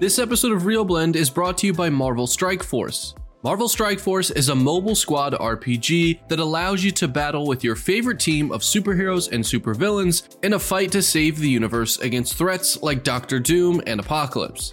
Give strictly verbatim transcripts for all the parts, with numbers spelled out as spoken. This episode of Real Blend is brought to you by Marvel Strike Force. Marvel Strike Force is a mobile squad R P G that allows you to battle with your favorite team of superheroes and supervillains in a fight to save the universe against threats like Doctor Doom and Apocalypse.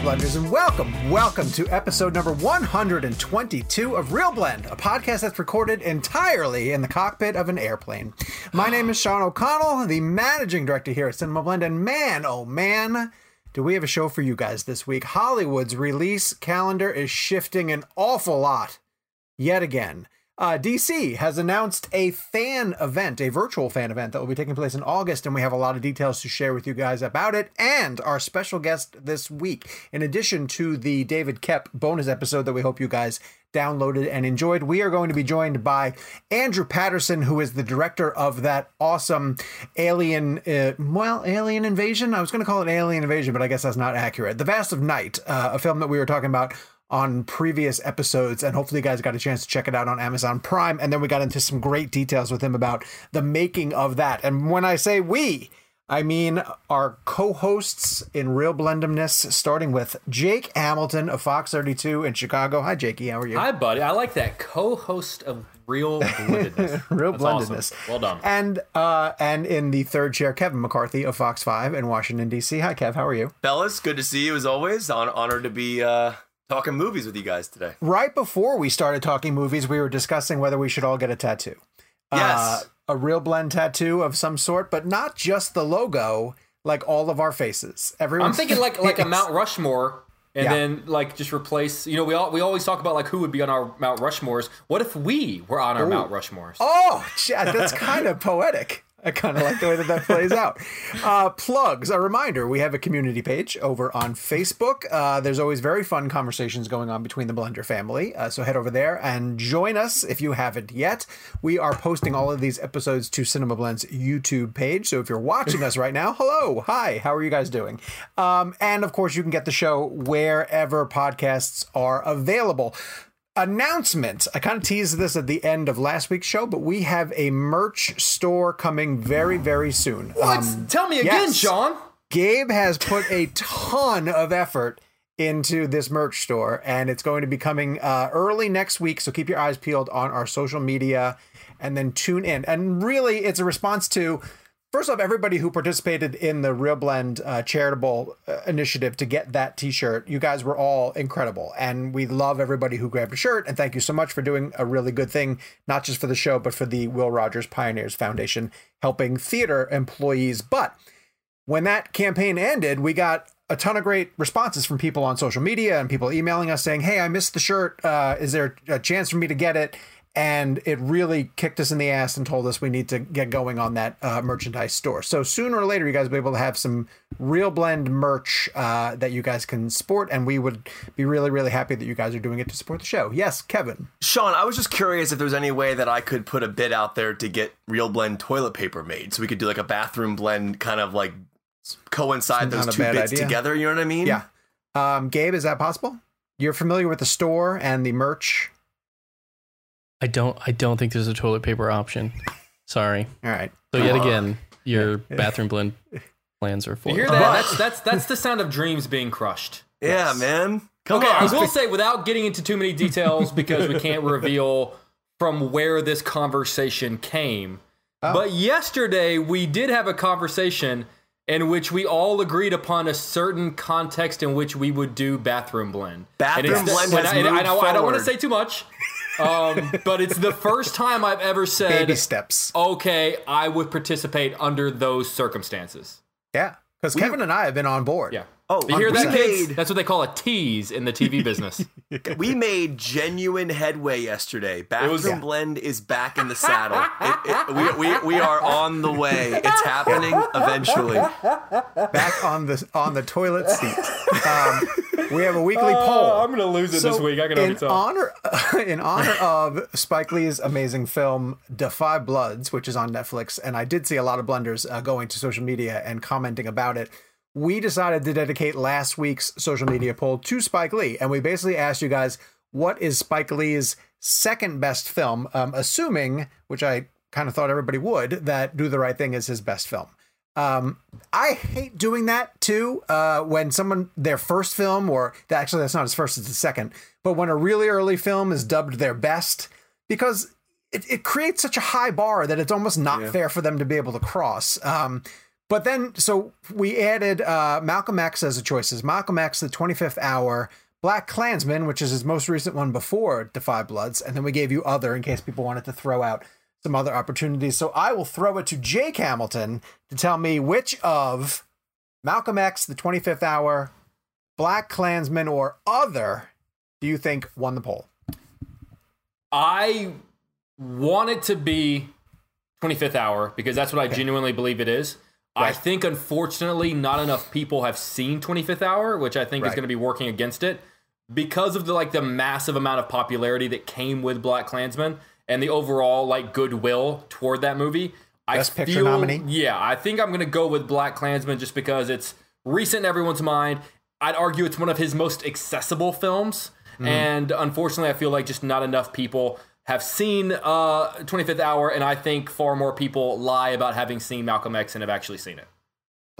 Blenders, and welcome, welcome to episode number one hundred twenty-two of Real Blend, a podcast that's recorded entirely in the cockpit of an airplane. My name is Sean O'Connell, the managing director here at Cinema Blend, and man, oh man, do we have a show for you guys this week. Hollywood's release calendar is shifting an awful lot, yet again. Uh, D C has announced a fan event, a virtual fan event that will be taking place in August, and we have a lot of details to share with you guys about it and our special guest this week. In addition to the David Koepp bonus episode that we hope you guys downloaded and enjoyed, we are going to be joined by Andrew Patterson, who is the director of that awesome alien, uh, well, alien invasion? I was going to call it alien invasion, but I guess that's not accurate. The Vast of Night, uh, a film that we were talking about on previous episodes, and hopefully you guys got a chance to check it out on Amazon Prime. And then we got into some great details with him about the making of that. And when I say we, I mean our co-hosts in Real Blendomness, starting with Jake Hamilton of Fox thirty-two in Chicago. Hi, Jakey. How are you? Hi, buddy. I like that, co-host of Real Blendedness. Real That's Blendedness. Awesome. Well done. And uh, and in the third chair, Kevin McCarthy of Fox five in Washington, D C. Hi, Kev. How are you? Fellas, good to see you as always. Hon- honored to be... Uh... talking movies with you guys today. Right before we started talking movies, we were discussing whether we should all get a tattoo. Yes. Uh, a Real Blend tattoo of some sort, but not just the logo, like all of our faces. Everyone. I'm thinking like like a Mount Rushmore, and yeah. then like just replace, you know, we all, we always talk about like who would be on our Mount Rushmores. What if we were on our Ooh. Mount Rushmores? Oh, that's kind of poetic. I kind of like the way that that plays out. Uh, plugs, a reminder, we have a community page over on Facebook. Uh, there's always very fun conversations going on between the Blender family. Uh, so head over there and join us if you haven't yet. We are posting all of these episodes to Cinema Blend's YouTube page. So if you're watching us right now, hello, hi, how are you guys doing? Um, and of course, you can get the show wherever podcasts are available. Announcement. I kind of teased this at the end of last week's show, but we have a merch store coming very, very soon. What? Um, Tell me again, yes. Sean. Gabe has put a ton of effort into this merch store, and it's going to be coming uh, early next week. So keep your eyes peeled on our social media and then tune in. And really, it's a response to, first off, everybody who participated in the Real Blend uh, charitable uh, initiative to get that T-shirt. You guys were all incredible, and we love everybody who grabbed a shirt. And thank you so much for doing a really good thing, not just for the show, but for the Will Rogers Pioneers Foundation, helping theater employees. But when that campaign ended, we got a ton of great responses from people on social media and people emailing us saying, "Hey, I missed the shirt. Uh, is there a chance for me to get it?" And it really kicked us in the ass and told us we need to get going on that uh, merchandise store. So sooner or later, you guys will be able to have some Real Blend merch uh, that you guys can sport. And we would be really, really happy that you guys are doing it to support the show. Yes, Kevin. Sean, I was just curious if there was any way that I could put a bid out there to get Real Blend toilet paper made. So we could do like a bathroom blend, kind of like coincide those two bits idea. together. You know what I mean? Yeah. Um, Gabe, is that possible? You're familiar with the store and the merch? I don't I don't think there's a toilet paper option. Sorry. All right. So yet again, your bathroom blend plans are foiled. You hear that? That's that's that's the sound of dreams being crushed. Yeah, yes. man. Come okay, on. I will say, without getting into too many details, because we can't reveal from where this conversation came. Oh. But yesterday we did have a conversation in which we all agreed upon a certain context in which we would do bathroom blend. Bathroom blend has moved forward. I don't, I don't want to say too much. Um, but it's the first time I've ever said baby steps. Okay, I would participate under those circumstances. Yeah, because Kevin and I have been on board. Yeah. Oh, you hear that, kids? That's what they call a tease in the T V business. We made genuine headway yesterday. Bathroom yeah. Blend is back in the saddle. It, it, we, we we are on the way. It's happening eventually. Back on the on the toilet seat. Um, we have a weekly uh, poll. I'm going to lose it so this week. I can already tell. Honor, uh, in honor of Spike Lee's amazing film, Da five Bloods, which is on Netflix, and I did see a lot of blenders uh, going to social media and commenting about it, we decided to dedicate last week's social media poll to Spike Lee. And we basically asked you guys, what is Spike Lee's second best film? Um, assuming, which I kind of thought everybody would, that Do the Right Thing is his best film. Um, I hate doing that too. Uh, when someone, their first film, or actually that's not his first, it's his second, but when a really early film is dubbed their best, because it, it creates such a high bar that it's almost not yeah. fair for them to be able to cross. Um, but then, so we added, uh, Malcolm X as the choices, Malcolm X, The twenty-fifth Hour, BlacKkKlansman, which is his most recent one before Da five Bloods. And then we gave you other in case people wanted to throw out some other opportunities. So I will throw it to Jake Hamilton to tell me which of Malcolm X, The twenty-fifth Hour, BlacKkKlansman, or other do you think won the poll? I want it to be twenty-fifth Hour because that's what I okay. genuinely believe it is. Right. I think, unfortunately, not enough people have seen twenty-fifth Hour, which I think right. is going to be working against it because of the like the massive amount of popularity that came with BlacKkKlansman. And the overall like goodwill toward that movie. Best I feel, Picture nominee? Yeah, I think I'm going to go with BlacKkKlansman just because it's recent in everyone's mind. I'd argue it's one of his most accessible films. Mm. And unfortunately, I feel like just not enough people have seen uh, twenty-fifth Hour. And I think far more people lie about having seen Malcolm X and have actually seen it.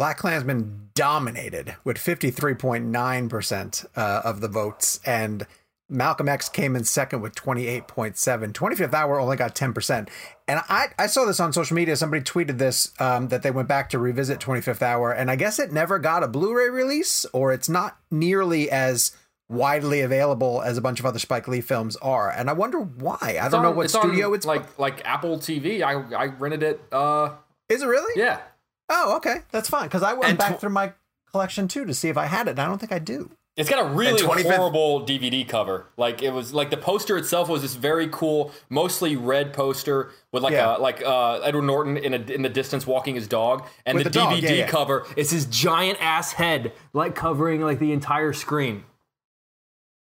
BlacKkKlansman dominated with fifty-three point nine percent uh, of the votes. And Malcolm X came in second with twenty-eight point seven. twenty-fifth Hour only got ten percent. And I, I saw this on social media. Somebody tweeted this, um, that they went back to revisit twenty-fifth Hour. And I guess it never got a Blu-ray release, or it's not nearly as widely available as a bunch of other Spike Lee films are. And I wonder why. I it's don't on, know what it's studio on, it's... Like like Apple T V. I, I rented it. Uh, Is it really? Yeah. Oh, okay. That's fine. Because I went and back tw- through my collection, too, to see if I had it. And I don't think I do. It's got a really horrible D V D cover. Like it was like the poster itself was this very cool, mostly red poster with like yeah. a like uh, Edward Norton in a, in the distance walking his dog, and the, the D V D yeah, yeah. cover is his giant ass head like covering like the entire screen.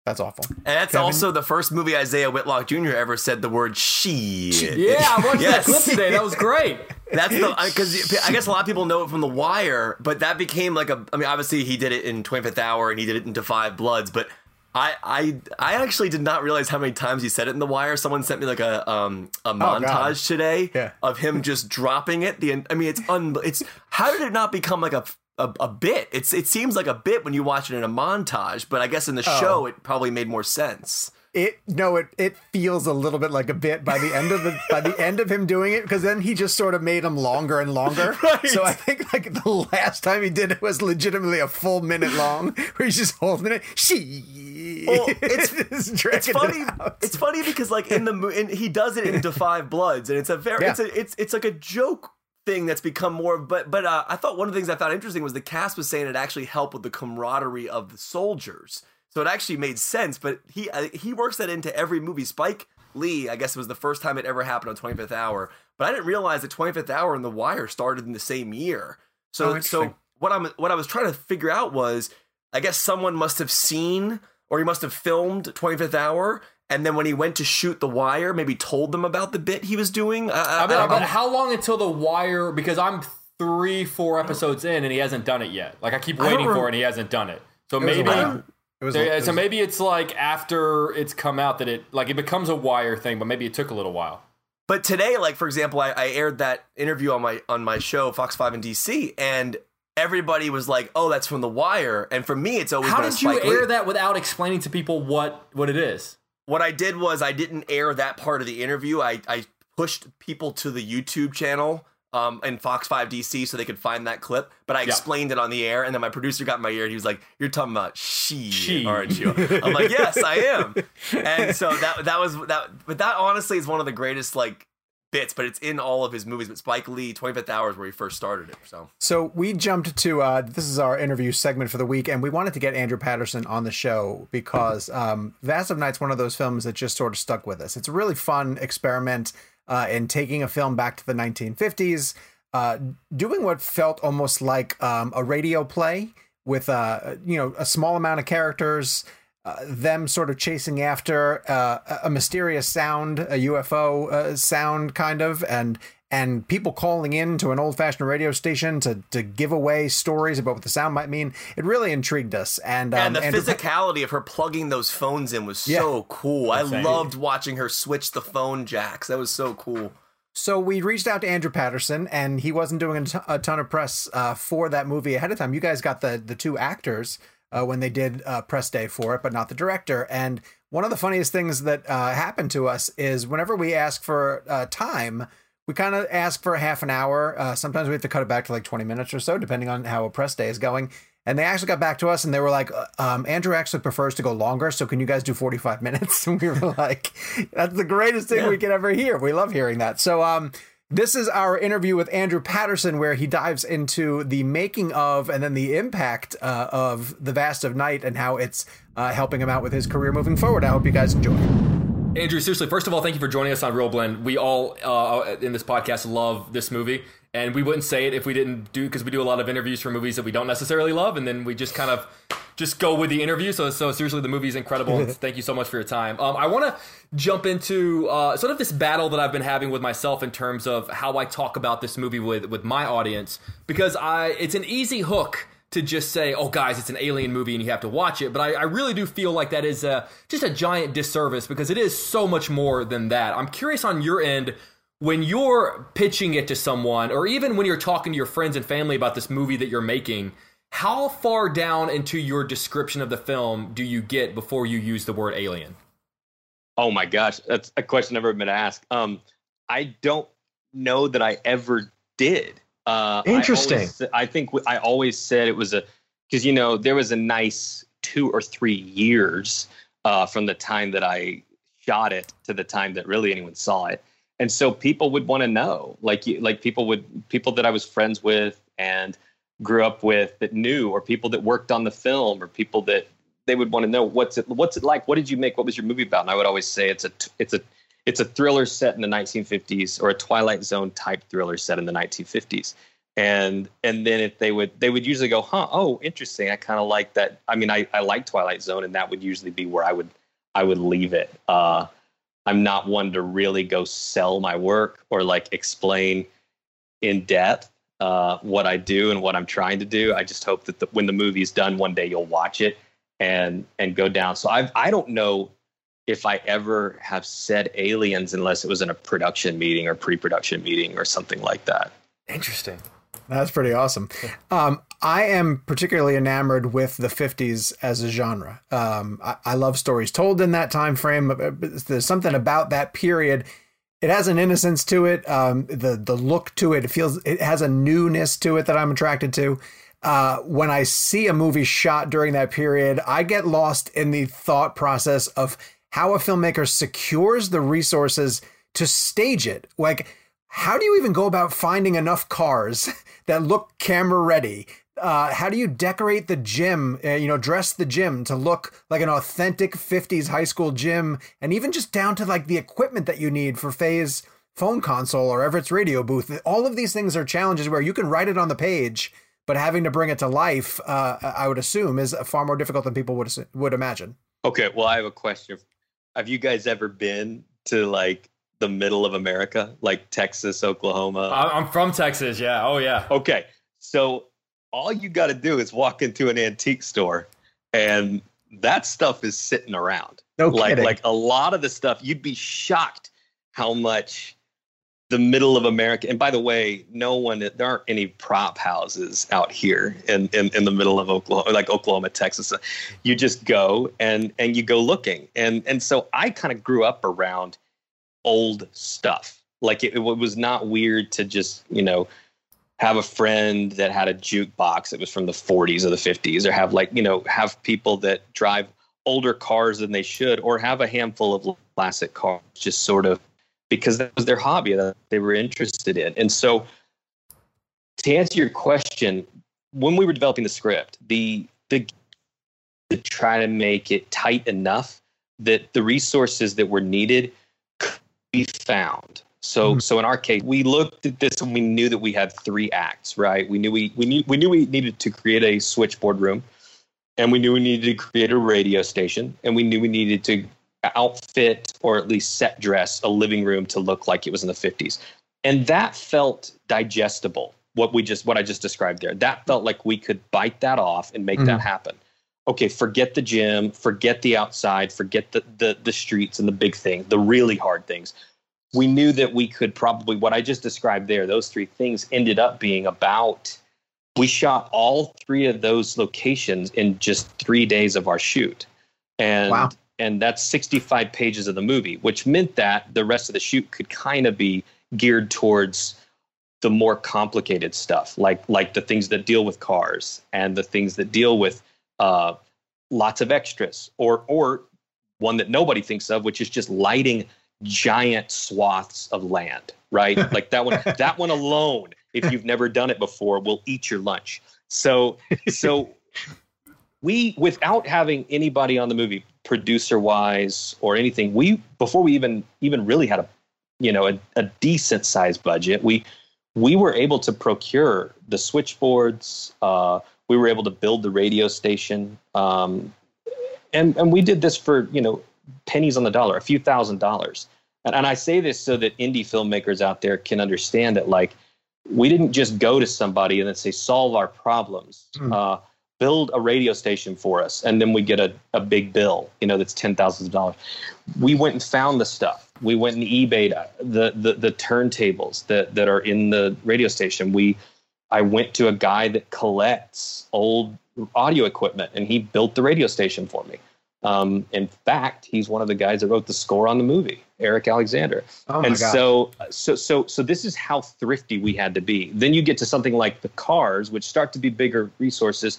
That's awful. And that's Kevin? Also the first movie Isaiah Whitlock Junior ever said the word shit. Yeah, I watched yes. that clip today. That was great. That's the because I guess a lot of people know it from The Wire, but that became like a. I mean, obviously he did it in twenty-fifth Hour and he did it in Da five Bloods, but I, I I actually did not realize how many times he said it in The Wire. Someone sent me like a um a montage oh, today yeah. of him just dropping it. The I mean, it's un. It's how did it not become like a. A, a bit. It's it seems like a bit when you watch it in a montage, but I guess in the oh. show it probably made more sense. It no, it it feels a little bit like a bit by the end of the by the end of him doing it, because then he just sort of made him longer and longer. Right. So I think like the last time he did it was legitimately a full minute long, where he's just holding it. She. Well, it's, it's, it's funny. It it's funny because like in the in, he does it in Da five Bloods, and it's a very yeah. it's a, it's it's like a joke thing that's become more, but but uh, I thought one of the things I found interesting was the cast was saying it actually helped with the camaraderie of the soldiers, so it actually made sense. But he uh, he works that into every movie. Spike Lee, I guess it was the first time it ever happened on twenty-fifth Hour. But I didn't realize that twenty-fifth Hour and The Wire started in the same year. So, oh, so what I'm what I was trying to figure out was, I guess someone must have seen, or he must have filmed twenty-fifth Hour, and then when he went to shoot The Wire, maybe told them about the bit he was doing. Uh, I mean, I but how long until The Wire? Because I'm three, four episodes in, and he hasn't done it yet. Like I keep waiting I for it, and he hasn't done it. So it maybe. It was, so, it was, so maybe it's like after it's come out that it like it becomes a Wire thing, but maybe it took a little while. But today, like for example, I, I aired that interview on my on my show Fox five in D C, and everybody was like, "Oh, that's from The Wire." And for me, it's always how been did a Spike you air Lee. That without explaining to people what what it is? What I did was I didn't air that part of the interview. I I pushed people to the YouTube channel. Um, and Fox five D C so they could find that clip, but I yeah. explained it on the air, and then my producer got in my ear and he was like, "You're talking about she, she. aren't you?" I'm like, "Yes, I am." And so that that was that, but that honestly is one of the greatest like bits, but it's in all of his movies. But Spike Lee, twenty-fifth Hour is where he first started it. So, so we jumped to uh, this is our interview segment for the week, and we wanted to get Andrew Patterson on the show because um, Vast of Night's one of those films that just sort of stuck with us. It's a really fun experiment. Uh, and taking a film back to the nineteen fifties, uh, doing what felt almost like um, a radio play with, uh, you know, a small amount of characters, uh, them sort of chasing after uh, a mysterious sound, a U F O uh, sound kind of, and and people calling in to an old fashioned radio station to to give away stories about what the sound might mean. It really intrigued us. And, um, and the Andrew physicality Pat- of her plugging those phones in was yeah. so cool. That's I insane. loved watching her switch the phone jacks. That was so cool. So we reached out to Andrew Patterson, and he wasn't doing a, t- a ton of press uh, for that movie ahead of time. You guys got the, the two actors uh, when they did uh, press day for it, but not the director. And one of the funniest things that uh, happened to us is whenever we ask for uh, time, we kind of ask for a half an hour. Uh, sometimes we have to cut it back to like twenty minutes or so, depending on how a press day is going. And they actually got back to us and they were like, um, Andrew actually prefers to go longer. So can you guys do forty-five minutes? And we were like, that's the greatest thing yeah. we could ever hear. We love hearing that. So um, this is our interview with Andrew Patterson, where he dives into the making of and then the impact uh, of The Vast of Night and how it's uh, helping him out with his career moving forward. I hope you guys enjoy. Andrew, seriously, first of all, thank you for joining us on Real Blend. We all uh, in this podcast love this movie, and we wouldn't say it if we didn't do, because we do a lot of interviews for movies that we don't necessarily love, and then we just kind of just go with the interview. So, so seriously, the movie is incredible. And thank you so much for your time. Um, I want to jump into uh, sort of this battle that I've been having with myself in terms of how I talk about this movie with with my audience, because I it's an easy hook to just say, oh, guys, it's an alien movie and you have to watch it. But I, I really do feel like that is a, just a giant disservice, because it is so much more than that. I'm curious on your end, when you're pitching it to someone, or even when you're talking to your friends and family about this movie that you're making, how far down into your description of the film do you get before you use the word alien? Oh, my gosh. That's a question I've never been asked. Um, I don't know that I ever did. Uh, Interesting. I, always, I think w- I always said it was a, because, you know, there was a nice two or three years uh, from the time that I shot it to the time that really anyone saw it. And so people would want to know, like, like people would people that I was friends with and grew up with that knew, or people that worked on the film, or people that they would want to know, what's it what's it like? What did you make? What was your movie about? And I would always say it's a it's a It's a thriller set in the nineteen fifties, or a Twilight Zone type thriller set in the nineteen fifties. And and then if they would they would usually go, huh, oh, interesting. I kind of like that. I mean, I, I like Twilight Zone, and that would usually be where I would I would leave it. Uh, I'm not one to really go sell my work or like explain in depth uh, what I do and what I'm trying to do. I just hope that the, when the movie's done one day, you'll watch it and and go down. So I I don't know if I ever have said aliens, unless it was in a production meeting or pre-production meeting or something like that. Interesting. That's pretty awesome. Um, I am particularly enamored with the fifties as a genre. Um, I, I love stories told in that time frame. There's something about that period. It has an innocence to it. Um, the, the look to it, it feels, it has a newness to it that I'm attracted to. Uh, when I see a movie shot during that period, I get lost in the thought process of how a filmmaker secures the resources to stage it. Like, how do you even go about finding enough cars that look camera ready uh, how do you decorate the gym, uh, you know, dress the gym to look like an authentic fifties high school gym, and even just down to like the equipment that you need for Faye's phone console or Everett's radio booth. All of these things are challenges where you can write it on the page, but having to bring it to life, uh, I would assume, is far more difficult than people would would imagine. Okay, well, I have a question. Have you guys ever been to like the middle of America, like Texas, Oklahoma? I'm from Texas, yeah. Oh, yeah. Okay, so all you got to do is walk into an antique store, and that stuff is sitting around. No like, kidding. Like a lot of the stuff, you'd be shocked how much the middle of America. And by the way, no one, there aren't any prop houses out here in, in, in the middle of Oklahoma, like Oklahoma, Texas. You just go and, and you go looking. And, and so I kind of grew up around old stuff. Like it, it was not weird to just, you know, have a friend that had a jukebox that was from the forties or the fifties, or have like, you know, have people that drive older cars than they should, or have a handful of classic cars, just sort of, because that was their hobby that they were interested in. And so to answer your question, when we were developing the script, the, the to try to make it tight enough that the resources that were needed could be found. So, mm-hmm. so in our case, we looked at this and we knew that we had three acts, right? We knew we, we knew, we knew we needed to create a switchboard room, and we knew we needed to create a radio station, and we knew we needed to outfit or at least set dress a living room to look like it was in the fifties. And that felt digestible. What we just, what I just described there, that felt like we could bite that off and make mm-hmm. that happen. Okay. Forget the gym, forget the outside, forget the, the, the streets and the big thing, the really hard things. We knew that we could probably, what I just described there, those three things ended up being about, we shot all three of those locations in just three days of our shoot. And wow. And that's sixty-five pages of the movie, which meant that the rest of the shoot could kind of be geared towards the more complicated stuff, like like the things that deal with cars and the things that deal with uh, lots of extras, or or one that nobody thinks of, which is just lighting giant swaths of land, right? Like that one, that one alone, if you've never done it before, will eat your lunch. So so we, without having anybody on the movie, producer wise or anything, we, before we even, even really had a, you know, a, a decent sized budget, we, we were able to procure the switchboards. Uh, we were able to build the radio station. Um, and, and we did this for, you know, pennies on the dollar, a few thousand dollars. And, and I say this so that indie filmmakers out there can understand that, like, we didn't just go to somebody and then say, solve our problems. Mm. Uh, build a radio station for us, and then we get a, a big bill, you know, that's ten thousand dollars. We went and found the stuff. We went and eBayed the the, the turntables that, that are in the radio station. We, I went to a guy that collects old audio equipment, and he built the radio station for me. Um, in fact, he's one of the guys that wrote the score on the movie, Eric Alexander. Oh my and God. so, so, so, so this is how thrifty we had to be. Then you get to something like the cars, which start to be bigger resources.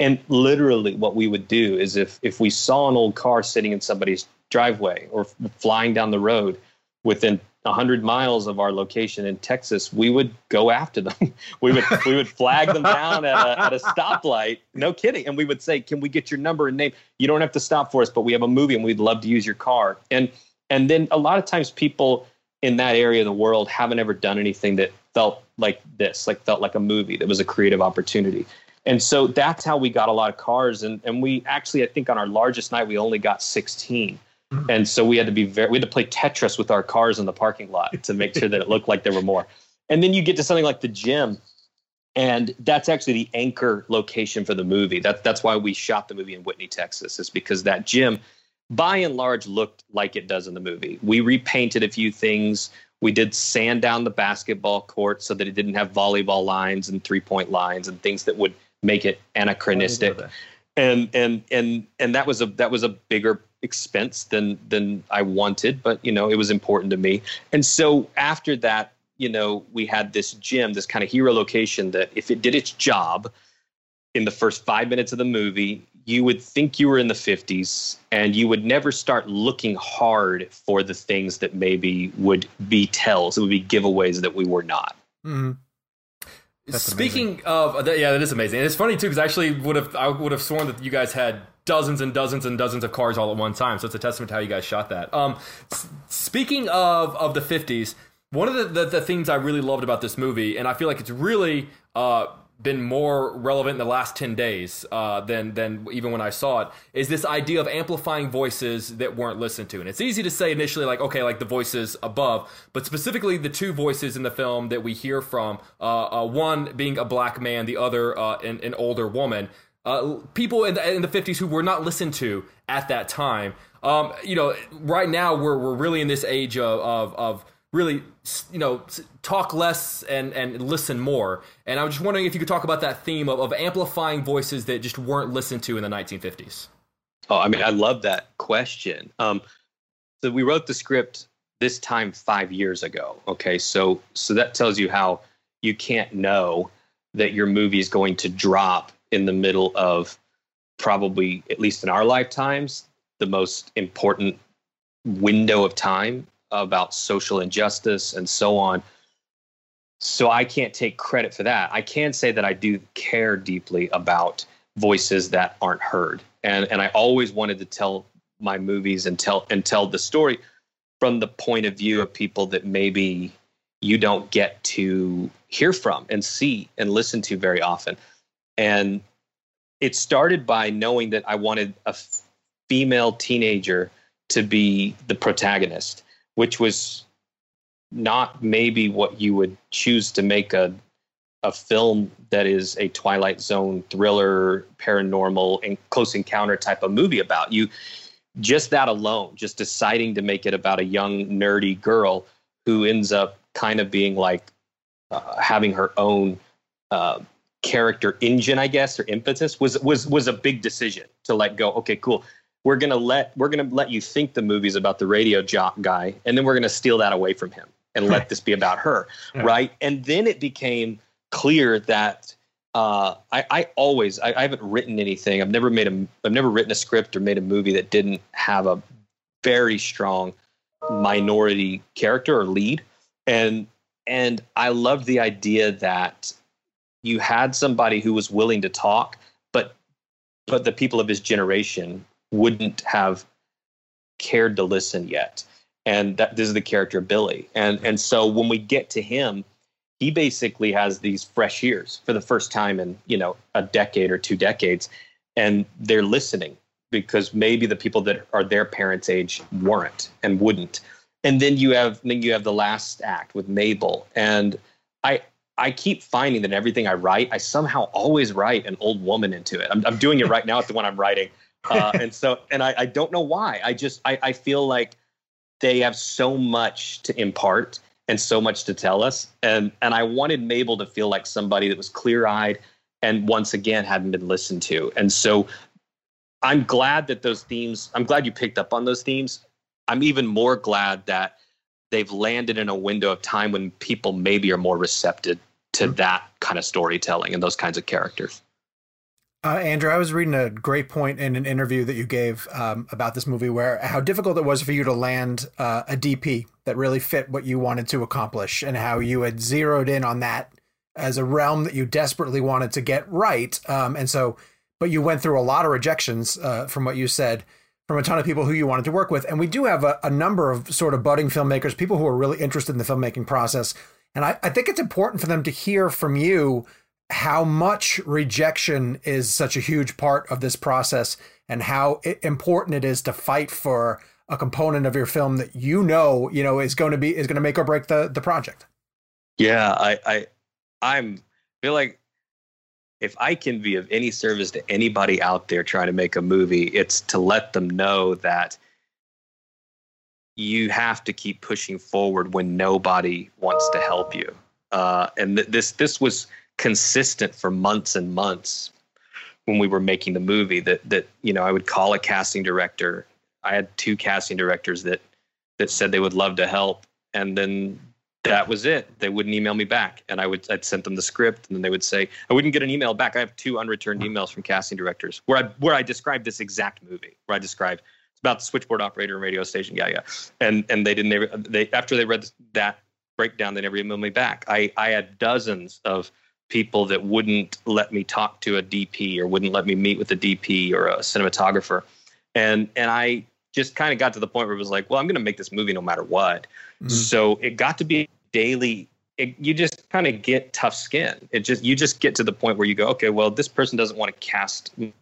And literally what we would do is if if we saw an old car sitting in somebody's driveway or flying down the road within one hundred miles of our location in Texas, we would go after them. We would we would flag them down at a, at a stoplight. No kidding. And we would say, can we get your number and name? You don't have to stop for us, but we have a movie and we'd love to use your car. And and then a lot of times people in that area of the world haven't ever done anything that felt like this, like felt like a movie that was a creative opportunity. And so that's how we got a lot of cars. And, and we actually, I think on our largest night, we only got sixteen. Mm-hmm. And so we had to be very, we had to play Tetris with our cars in the parking lot to make sure that it looked like there were more. And then you get to something like the gym. And that's actually the anchor location for the movie. That, that's why we shot the movie in Whitney, Texas, is because that gym, by and large, looked like it does in the movie. We repainted a few things. We did sand down the basketball court so that it didn't have volleyball lines and three-point lines and things that would make it anachronistic. And, and, and, and that was a, that was a bigger expense than, than I wanted, but you know, it was important to me. And so after that, you know, we had this gym, this kind of hero location that if it did its job in the first five minutes of the movie, you would think you were in the fifties, and you would never start looking hard for the things that maybe would be tells. It would be giveaways that we were not. Mm-hmm. That's Speaking amazing. of, yeah, that is amazing. And it's funny too, because I actually would have, I would have sworn that you guys had dozens and dozens and dozens of cars all at one time. So it's a testament to how you guys shot that. Um, s- speaking of, of the fifties, one of the, the, the things I really loved about this movie, and I feel like it's really uh, been more relevant in the last ten days uh, than, than even when I saw it, is this idea of amplifying voices that weren't listened to. And it's easy to say initially, like, okay, like the voices above, but specifically the two voices in the film that we hear from, uh, uh, one being a black man, the other uh, an, an older woman, uh, people in the, in the fifties who were not listened to at that time. Um, you know, right now we're we're really in this age of of, of really, you know, talk less and, and listen more. And I was just wondering if you could talk about that theme of, of amplifying voices that just weren't listened to in the nineteen fifties. Oh, I mean, I love that question. Um, so we wrote the script this time five years ago. Okay, so so that tells you how you can't know that your movie is going to drop in the middle of probably, at least in our lifetimes, the most important window of time about social injustice and so on. So I can't take credit for that. I can say that I do care deeply about voices that aren't heard. And and I always wanted to tell my movies and tell and tell the story from the point of view of people that maybe you don't get to hear from and see and listen to very often. And it started by knowing that I wanted a female teenager to be the protagonist, which was not maybe what you would choose to make a a film that is a Twilight Zone thriller, paranormal, and close encounter type of movie about. You just that alone, just deciding to make it about a young nerdy girl who ends up kind of being like uh, having her own uh, character engine, I guess, or impetus was was was a big decision to let go. Okay, cool. We're gonna let we're gonna let you think the movie's about the radio jock guy, and then we're gonna steal that away from him and let right. this be about her, yeah. right? And then it became clear that uh, I, I always I, I haven't written anything. I've never made a I've never written a script or made a movie that didn't have a very strong minority character or lead, and and I loved the idea that you had somebody who was willing to talk, but but the people of his generation wouldn't have cared to listen yet. And that this is the character Billy. And and so when we get to him, he basically has these fresh ears for the first time in, you know, a decade or two decades. And they're listening because maybe the people that are their parents' age weren't and wouldn't. And then you have then you have the last act with Mabel. And I I keep finding that everything I write, I somehow always write an old woman into it. I'm I'm doing it right now at the one I'm writing. uh, and so, and I, I don't know why. I just, I, I feel like they have so much to impart and so much to tell us. And and I wanted Mabel to feel like somebody that was clear-eyed and once again hadn't been listened to. And so I'm glad that those themes, I'm glad you picked up on those themes. I'm even more glad that they've landed in a window of time when people maybe are more receptive to mm-hmm. that kind of storytelling and those kinds of characters. Uh, Andrew, I was reading a great point in an interview that you gave um, about this movie, where how difficult it was for you to land uh, a D P that really fit what you wanted to accomplish, and how you had zeroed in on that as a realm that you desperately wanted to get right. Um, and so, but you went through a lot of rejections uh, from what you said, from a ton of people who you wanted to work with. And we do have a, a number of sort of budding filmmakers, people who are really interested in the filmmaking process. And I, I think it's important for them to hear from you how much rejection is such a huge part of this process, and how important it is to fight for a component of your film that you know, you know, is going to be, is going to make or break the, the project. Yeah, I, I I'm feel like if I can be of any service to anybody out there trying to make a movie, it's to let them know that you have to keep pushing forward when nobody wants to help you. Uh, and th- this this was consistent for months and months when we were making the movie, that, that, you know, I would call a casting director. I had two casting directors that, that said they would love to help. And then that was it. They wouldn't email me back. And I would, I'd sent them the script, and then they would say, I wouldn't get an email back. I have two unreturned emails from casting directors where I, where I described this exact movie, where I described it's about the switchboard operator and radio station. Yeah. Yeah. And, and they didn't, they, they, after they read that breakdown, they never emailed me back. I, I had dozens of people that wouldn't let me talk to a D P or wouldn't let me meet with a D P or a cinematographer. And and I just kind of got to the point where it was like, well, I'm going to make this movie no matter what. Mm-hmm. So it got to be daily. It, you just kind of get tough skin. It just, you just get to the point where you go, okay, well, this person doesn't want to cast a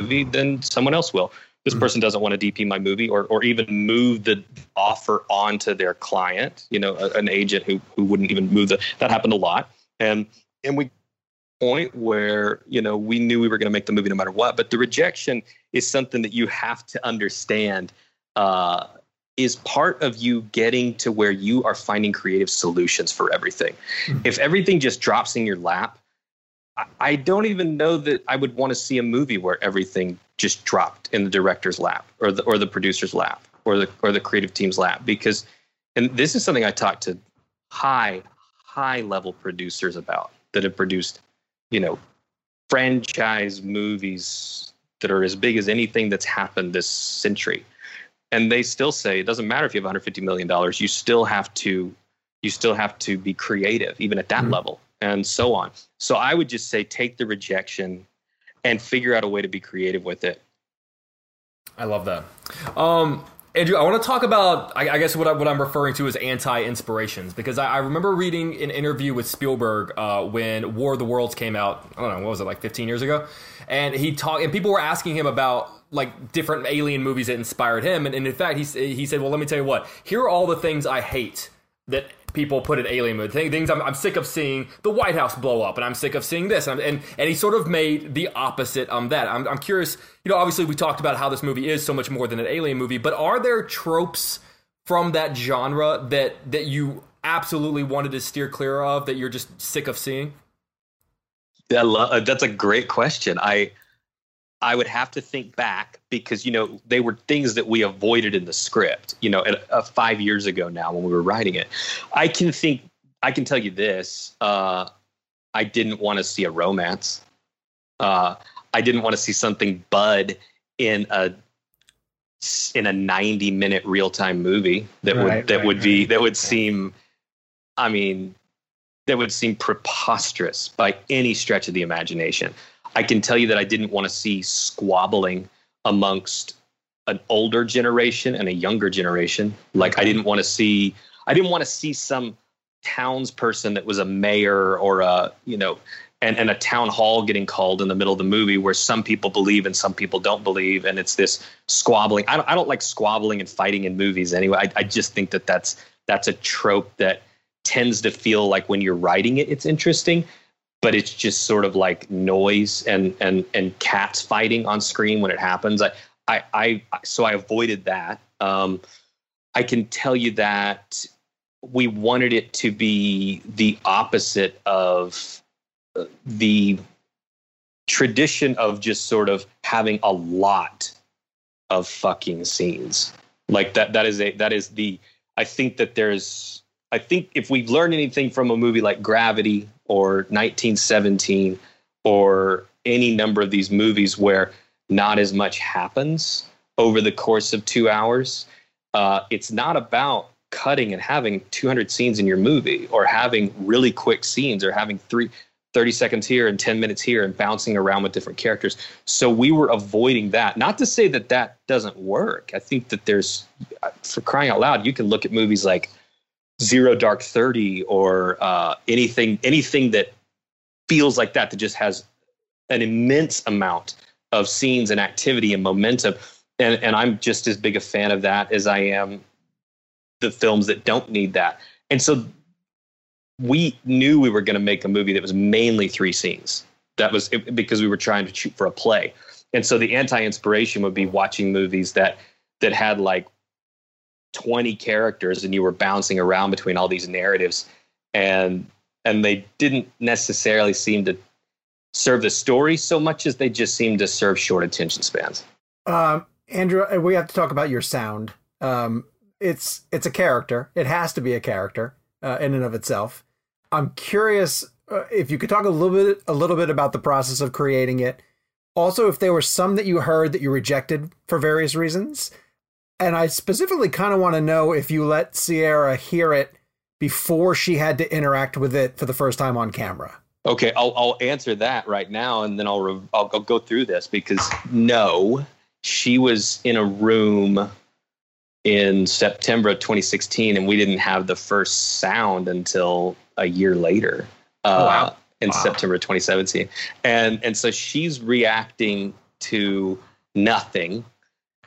movie, then someone else will. This mm-hmm. person doesn't want to D P my movie, or or even move the offer onto their client, you know, a, an agent who who wouldn't even move the, that happened a lot. And, and we point where, you know, we knew we were going to make the movie no matter what, but the rejection is something that you have to understand, uh, is part of you getting to where you are finding creative solutions for everything. Mm-hmm. If everything just drops in your lap, I, I don't even know that I would want to see a movie where everything just dropped in the director's lap or the, or the producer's lap or the, or the creative team's lap, because, and this is something I talked to high, high level producers about that have produced, you know, franchise movies that are as big as anything that's happened this century. And they still say, it doesn't matter if you have one hundred fifty million dollars, you still have to, you still have to be creative, even at that mm-hmm. level, and so on. So I would just say, take the rejection and figure out a way to be creative with it. I love that. Um, Andrew, I want to talk about, I, I guess what, I, what I'm referring to as anti-inspirations, because I, I remember reading an interview with Spielberg uh, when War of the Worlds came out, I don't know, what was it, like fifteen years ago? And he talked, and people were asking him about like different alien movies that inspired him. And, and in fact, he, he said, well, let me tell you what, here are all the things I hate that people put in alien movies, things I'm, I'm sick of seeing the White House blow up, and I'm sick of seeing this. And I'm, and, and he sort of made the opposite on that. I'm, I'm curious, you know, obviously we talked about how this movie is so much more than an alien movie, but are there tropes from that genre that, that you absolutely wanted to steer clear of that you're just sick of seeing? I love, that's a great question. I, I would have to think back because, you know, they were things that we avoided in the script, you know, at, uh, five years ago now when we were writing it. I can think, I can tell you this. Uh, I didn't want to see a romance. Uh, I didn't want to see something bud in a, in a ninety minute real time movie that right, would, that right, would right. be, that would seem, I mean, that would seem preposterous by any stretch of the imagination. I can tell you that I didn't want to see squabbling amongst an older generation and a younger generation. Like I didn't want to see, I didn't want to see some townsperson that was a mayor or a, you know, and, and a town hall getting called in the middle of the movie where some people believe and some people don't believe. And it's this squabbling. I don't, I don't like squabbling and fighting in movies anyway. I, I just think that that's, that's a trope that tends to feel like when you're writing it, it's interesting, but it's just sort of like noise and and and cats fighting on screen when it happens. I I, I so I avoided that. Um, I can tell you that we wanted it to be the opposite of the tradition of just sort of having a lot of fucking scenes. Like that. That is a that is the. I think that there's. I think if we've learned anything from a movie like Gravity or nineteen seventeen or any number of these movies where not as much happens over the course of two hours. Uh, it's not about cutting and having two hundred scenes in your movie or having really quick scenes or having three, thirty seconds here and ten minutes here and bouncing around with different characters. So we were avoiding that. Not to say that that doesn't work. I think that there's, for crying out loud, you can look at movies like Zero Dark Thirty or uh, anything, anything that feels like that, that just has an immense amount of scenes and activity and momentum. And, and I'm just as big a fan of that as I am the films that don't need that. And so we knew we were going to make a movie that was mainly three scenes. That was it, because we were trying to shoot for a play. And so the anti-inspiration would be watching movies that, that had like twenty characters and you were bouncing around between all these narratives, and and they didn't necessarily seem to serve the story so much as they just seemed to serve short attention spans. Um, Andrew, we have to talk about your sound. Um, it's it's a character. It has to be a character uh, in and of itself. I'm curious uh, if you could talk a little bit a little bit about the process of creating it. Also, if there were some that you heard that you rejected for various reasons. And I specifically kind of want to know if you let Sierra hear it before she had to interact with it for the first time on camera. Okay, I'll I'll answer that right now, and then I'll re- I'll, I'll go through this because no, she was in a room in September of twenty sixteen, and we didn't have the first sound until a year later, uh, wow. in wow. September twenty seventeen, and and so she's reacting to nothing,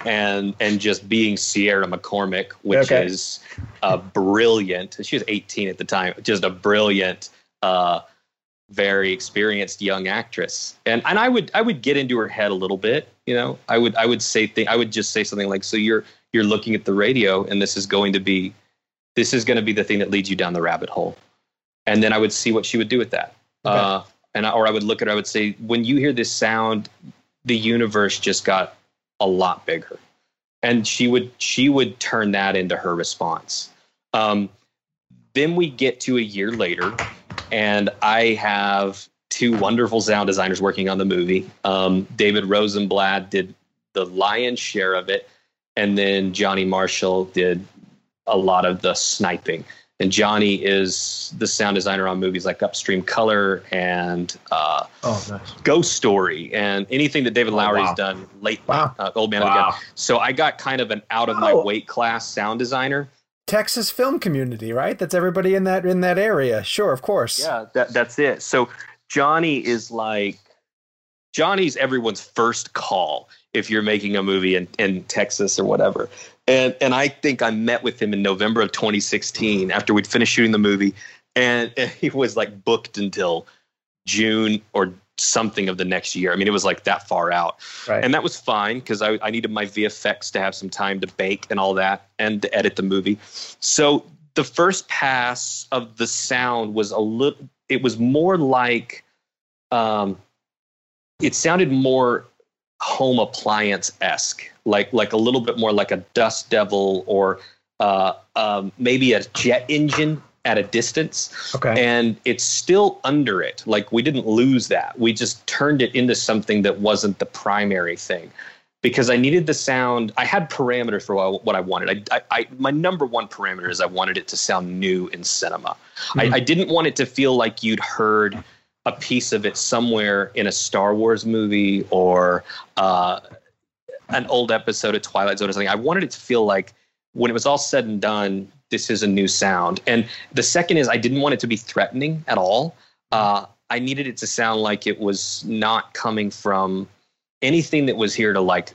and and just being Sierra McCormick, which okay. is a brilliant. She was eighteen at the time, just a brilliant. Uh, very experienced young actress. And and I would I would get into her head a little bit, you know. I would I would say thing I would just say something like, so you're you're looking at the radio and this is going to be this is going to be the thing that leads you down the rabbit hole. And then I would see what she would do with that. Okay. Uh and I, or I would look at her, I would say, when you hear this sound, the universe just got a lot bigger. And she would she would turn that into her response. Um then we get to a year later. And I have two wonderful sound designers working on the movie. Um, David Rosenblatt did the lion's share of it. And then Johnny Marshall did a lot of the sniping. And Johnny is the sound designer on movies like Upstream Color and uh, oh, nice. Ghost Story and anything that David Lowery's oh, wow. done lately, wow. uh, Old Man wow. of the Gun. So I got kind of an out-of-my-weight oh. class sound designer. Texas film community, right? That's everybody in that in that area. Sure, of course. Yeah, that, that's it. So Johnny is like, Johnny's everyone's first call if you're making a movie in, in Texas or whatever. And and I think I met with him in November of twenty sixteen after we'd finished shooting the movie. And, and he was like booked until June or something of the next year. I mean, it was like that far out. Right. And that was fine because I, I needed my V F X to have some time to bake and all that and to edit the movie. So the first pass of the sound was a little, it was more like, um, it sounded more home appliance-esque, like, like a little bit more like a Dust Devil or uh, um, maybe a jet engine at a distance. Okay. And it's still under it. Like we didn't lose that. We just turned it into something that wasn't the primary thing because I needed the sound. I had parameters for what I wanted. I, I, I my number one parameter is I wanted it to sound new in cinema. Mm-hmm. I, I didn't want it to feel like you'd heard a piece of it somewhere in a Star Wars movie or uh, an old episode of Twilight Zone or something. I wanted it to feel like when it was all said and done, this is a new sound. And the second is I didn't want it to be threatening at all. Uh, I needed it to sound like it was not coming from anything that was here to like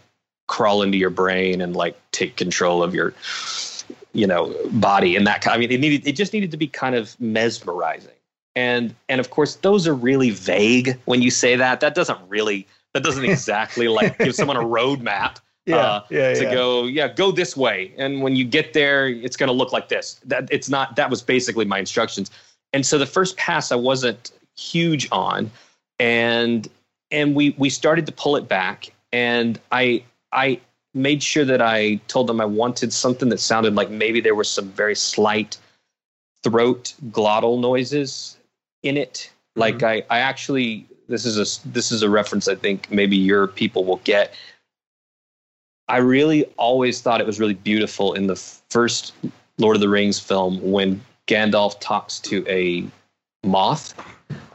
crawl into your brain and like take control of your, you know, body and that kind. I mean, it needed, it just needed to be kind of mesmerizing. And, and of course those are really vague when you say that, that doesn't really, that doesn't exactly like give someone a roadmap. Yeah, uh, yeah, to yeah. go, yeah, go this way. And when you get there, it's going to look like this. That it's not, that was basically my instructions. And so the first pass I wasn't huge on. And, and we, we started to pull it back. And I, I made sure that I told them I wanted something that sounded like maybe there were some very slight throat glottal noises in it. Mm-hmm. Like I, I actually, this is a, this is a reference I think maybe your people will get. I really always thought it was really beautiful in the first Lord of the Rings film when Gandalf talks to a moth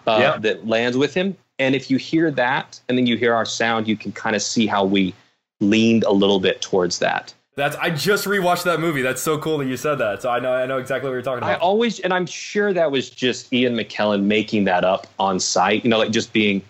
uh, yep. that lands with him. And if you hear that and then you hear our sound, you can kind of see how we leaned a little bit towards that. That's I just rewatched that movie. That's so cool that you said that. So I know I know exactly what you're talking about. I always and I'm sure that was just Ian McKellen making that up on site, you know, like just being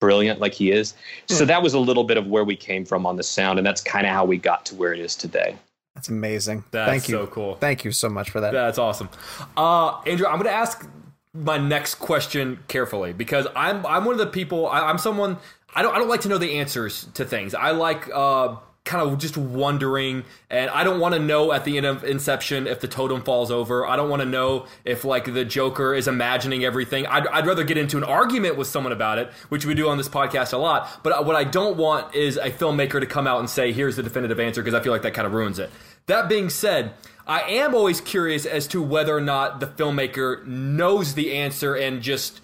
brilliant like he is. So that was a little bit of where we came from on the sound, and that's kind of how we got to where it is today. That's amazing. That's thank you. So cool. Thank you so much for that. That's awesome. Uh, Andrew, I'm going to ask my next question carefully because I'm I'm one of the people I, I'm someone I don't I don't like to know the answers to things. I like uh kind of just wondering, and I don't want to know at the end of Inception if the totem falls over. I don't want to know if like the Joker is imagining everything. I'd, I'd rather get into an argument with someone about it, which we do on this podcast a lot. But what I don't want is a filmmaker to come out and say, here's the definitive answer, because I feel like that kind of ruins it. That being said, I am always curious as to whether or not the filmmaker knows the answer and just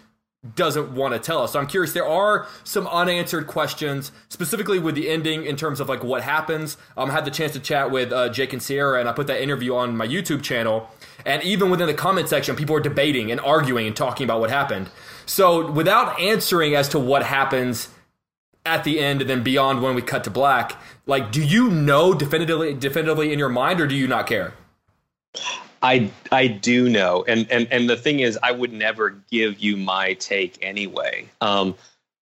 doesn't want to tell us. So I'm curious, there are some unanswered questions, specifically with the ending in terms of like what happens. Um, I had the chance to chat with uh, Jake and Sierra, and I put that interview on my YouTube channel. And even within the comment section, people are debating and arguing and talking about what happened. So without answering as to what happens at the end and then beyond when we cut to black, like, do you know definitively definitively in your mind, or do you not care? I I do know. And and and the thing is, I would never give you my take anyway. Um,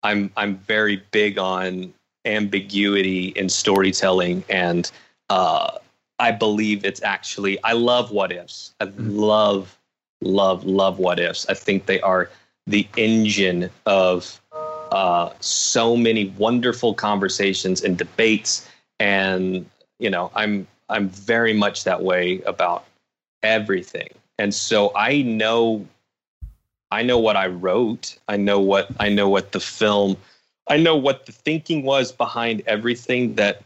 I'm I'm very big on ambiguity in storytelling, and uh, I believe it's actually, I love what ifs. I love, love, love what ifs. I think they are the engine of uh, so many wonderful conversations and debates. And, you know, I'm I'm very much that way about everything. And so I know, I know what I wrote. I know what, I know what the film, I know what the thinking was behind everything that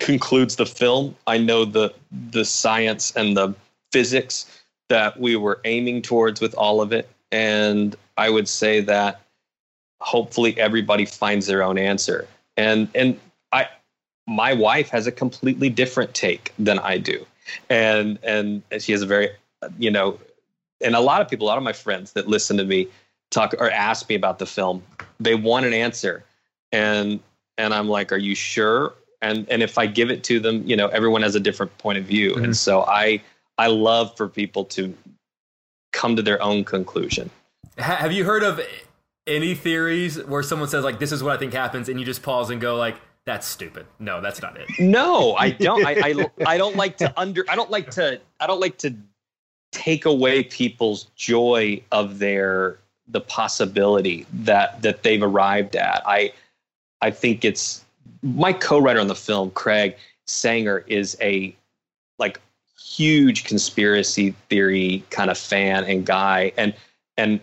concludes the film. I know the, the science and the physics that we were aiming towards with all of it. And I would say that hopefully everybody finds their own answer. And, and I, my wife has a completely different take than I do. And and she has a very, you know, and a lot of people, a lot of my friends that listen to me talk or ask me about the film, they want an answer. And and I'm like, are you sure? And and if I give it to them, you know, everyone has a different point of view. Mm-hmm. And so I I love for people to come to their own conclusion. Have you heard of any theories where someone says, like, this is what I think happens, and you just pause and go like, that's stupid. No, that's not it. No, I don't. I, I, I don't like to under. I don't like to. I don't like to take away people's joy of their the possibility that that they've arrived at. I I think it's my co-writer on the film, Craig Sanger, is a like huge conspiracy theory kind of fan and guy. And and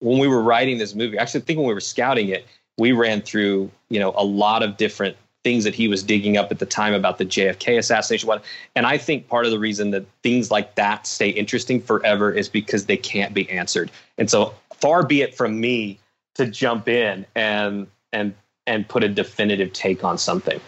when we were writing this movie, actually, I think when we were scouting it, we ran through, you know, a lot of different things that he was digging up at the time about the J F K assassination. And I think part of the reason that things like that stay interesting forever is because they can't be answered. And so far be it from me to jump in and and and put a definitive take on something.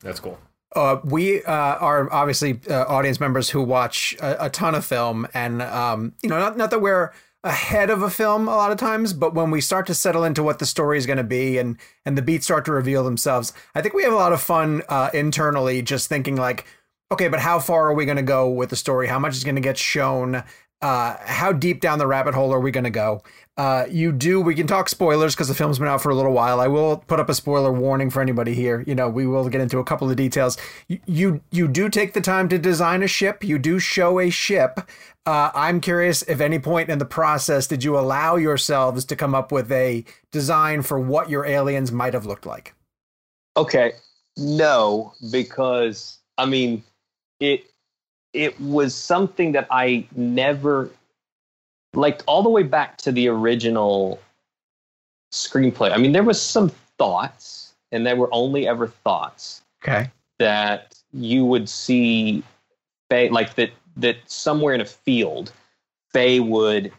That's cool. Uh, we uh, are obviously uh, audience members who watch a, a ton of film, and, um, you know, not, not that we're ahead of a film a lot of times, but when we start to settle into what the story is going to be and and the beats start to reveal themselves, I think we have a lot of fun uh, internally just thinking like, okay, but how far are we going to go with the story? How much is going to get shown? Uh, how deep down the rabbit hole are we going to go? Uh, you do. We can talk spoilers because the film's been out for a little while. I will put up a spoiler warning for anybody here. You know, we will get into a couple of details. You you, you do take the time to design a ship. You do show a ship. Uh, I'm curious if any point in the process did you allow yourselves to come up with a design for what your aliens might have looked like? Okay, no, because I mean it. It was something that I never, like, all the way back to the original screenplay. I mean, there was some thoughts, and there were only ever thoughts. Okay. That you would see Faye, like that, that somewhere in a field, Faye would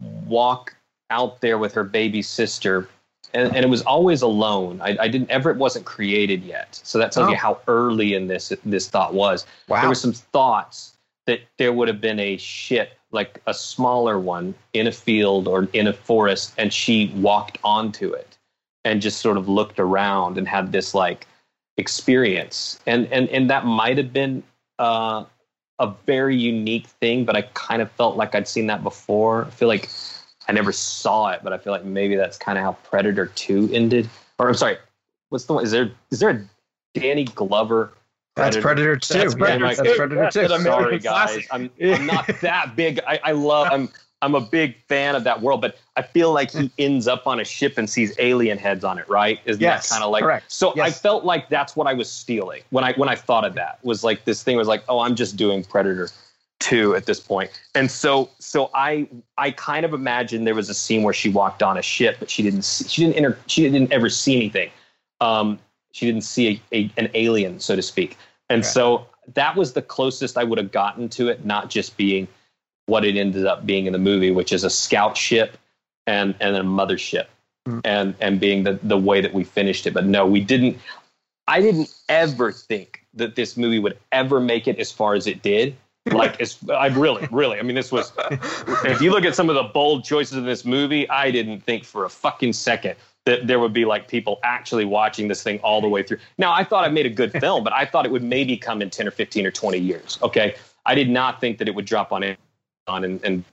walk out there with her baby sister, and, and it was always alone. I, I didn't ever, it wasn't created yet. So that tells oh. you how early in this, this thought was. Wow. There were some thoughts that there would have been a ship, like a smaller one in a field or in a forest, and she walked onto it and just sort of looked around and had this like experience. And, and, and that might've been uh, a very unique thing, but I kind of felt like I'd seen that before. I feel like I never saw it, but I feel like maybe that's kind of how Predator two ended. Or I'm sorry, what's the one? Is there is there a Danny Glover? Predator? That's Predator two. That's Predator, yeah, that's Predator two. That's sorry, guys, I'm, I'm not that big. I, I love. I'm I'm a big fan of that world, but I feel like he ends up on a ship and sees alien heads on it. Right? Isn't yes, that kind of like? Correct. So yes. I felt like that's what I was stealing when I when I thought of that. Was like this thing was like, oh, I'm just doing Predator two at this point. And so so I I kind of imagined there was a scene where she walked on a ship, but she didn't see, she didn't enter, she didn't ever see anything. Um, she didn't see a, a, an alien, so to speak. And right. So that was the closest I would have gotten to it, not just being what it ended up being in the movie, which is a scout ship and and a mothership, mm-hmm. and and being the the way that we finished it. But no, we didn't. I didn't ever think that this movie would ever make it as far as it did. Like, it's, I really, really, I mean, this was, if you look at some of the bold choices in this movie, I didn't think for a fucking second that there would be like people actually watching this thing all the way through. Now, I thought I made a good film, but I thought it would maybe come in ten or fifteen or twenty years. Okay. I did not think that it would drop on Amazon and, and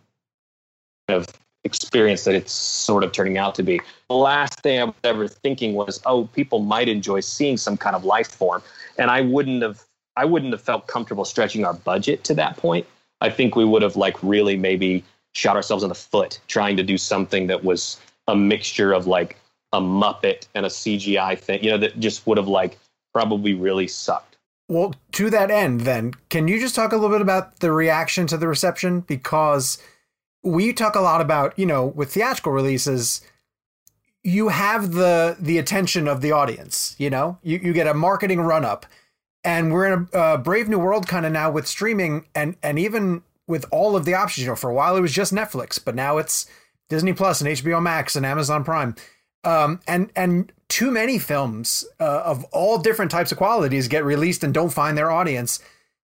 kind of experience that it's sort of turning out to be. The last thing I was ever thinking was, oh, people might enjoy seeing some kind of life form. And I wouldn't have, I wouldn't have felt comfortable stretching our budget to that point. I think we would have like really maybe shot ourselves in the foot trying to do something that was a mixture of like a Muppet and a C G I thing, you know, that just would have like probably really sucked. Well, to that end then, can you just talk a little bit about the reaction to the reception? Because we talk a lot about, you know, with theatrical releases, you have the the attention of the audience, you know, you, you get a marketing run up. And we're in a uh, brave new world kind of now with streaming and, and even with all of the options, you know, for a while it was just Netflix, but now it's Disney Plus and H B O Max and Amazon Prime. Um, and, and too many films uh, of all different types of qualities get released and don't find their audience.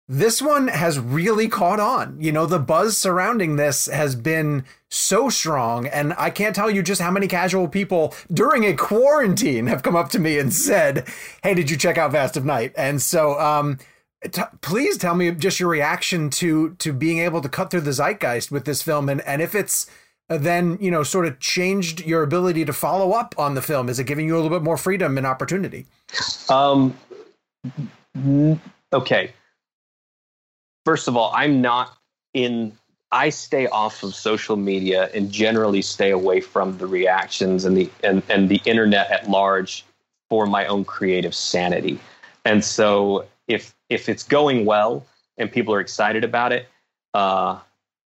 This one has really caught on. You know, the buzz surrounding this has been so strong. And I can't tell you just how many casual people during a quarantine have come up to me and said, hey, did you check out Vast of Night? And so um, t- please tell me just your reaction to to being able to cut through the zeitgeist with this film. And, and if it's then, you know, sort of changed your ability to follow up on the film, is it giving you a little bit more freedom and opportunity? Um. Okay. First of all, I'm not in, I stay off of social media and generally stay away from the reactions and the and, and the internet at large for my own creative sanity. And so if if it's going well and people are excited about it, uh,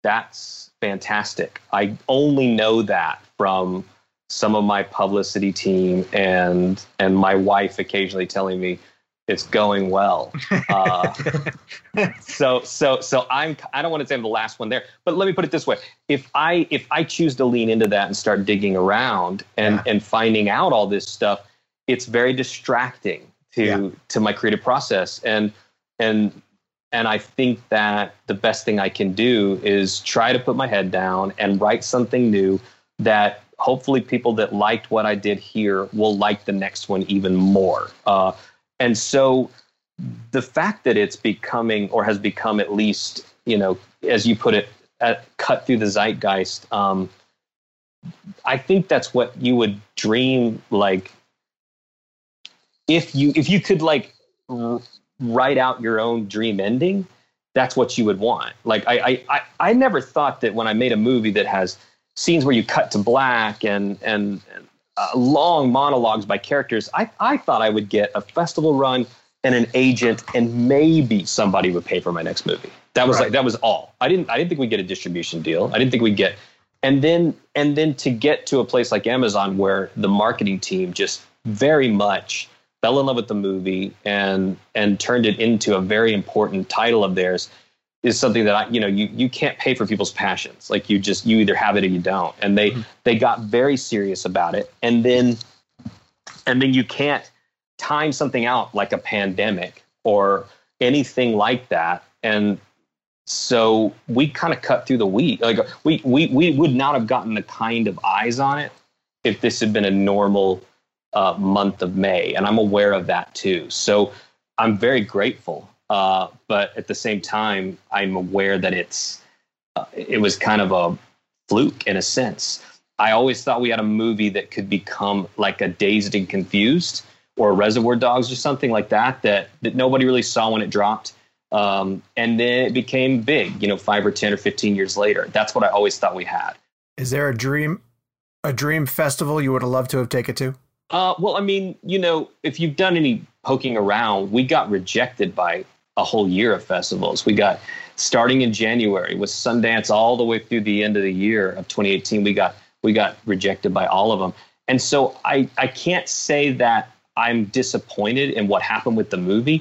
that's fantastic. I only know that from some of my publicity team and and my wife occasionally telling me, it's going well. Uh, so, so, so I'm, I don't want to say I'm the last one there, but let me put it this way. If I, if I choose to lean into that and start digging around and, yeah. and finding out all this stuff, it's very distracting to, yeah. to my creative process. And, and, and I think that the best thing I can do is try to put my head down and write something new that hopefully people that liked what I did here will like the next one even more. Uh, And so the fact that it's becoming or has become at least, you know, as you put it, at, cut through the zeitgeist, um, I think that's what you would dream. Like if you if you could like r- write out your own dream ending, that's what you would want. Like I, I, I, I never thought that when I made a movie that has scenes where you cut to black and and, and Uh, long monologues by characters, I, I thought I would get a festival run and an agent and maybe somebody would pay for my next movie. That was right. like that was all. I didn't I didn't think we'd get a distribution deal. I didn't think we'd get and then and then to get to a place like Amazon where the marketing team just very much fell in love with the movie and and turned it into a very important title of theirs is something that I, you know, you, you can't pay for people's passions. Like you just, you either have it or you don't. And they, mm-hmm. they got very serious about it. And then, and then you can't time something out like a pandemic or anything like that. And so we kind of cut through the wheat. Like we, we, we would not have gotten the kind of eyes on it if this had been a normal uh, month of May. And I'm aware of that too. So I'm very grateful. Uh, but at the same time, I'm aware that it's uh, it was kind of a fluke in a sense. I always thought we had a movie that could become like a Dazed and Confused or Reservoir Dogs or something like that, that, that nobody really saw when it dropped. Um, and then it became big, you know, five or ten or fifteen years later. That's what I always thought we had. Is there a dream, a dream festival you would have loved to have taken to? Uh, well, I mean, you know, if you've done any poking around, we got rejected by a whole year of festivals. We got, starting in January with Sundance all the way through the end of the year of twenty eighteen, we got we got rejected by all of them. And so I, I can't say that I'm disappointed in what happened with the movie,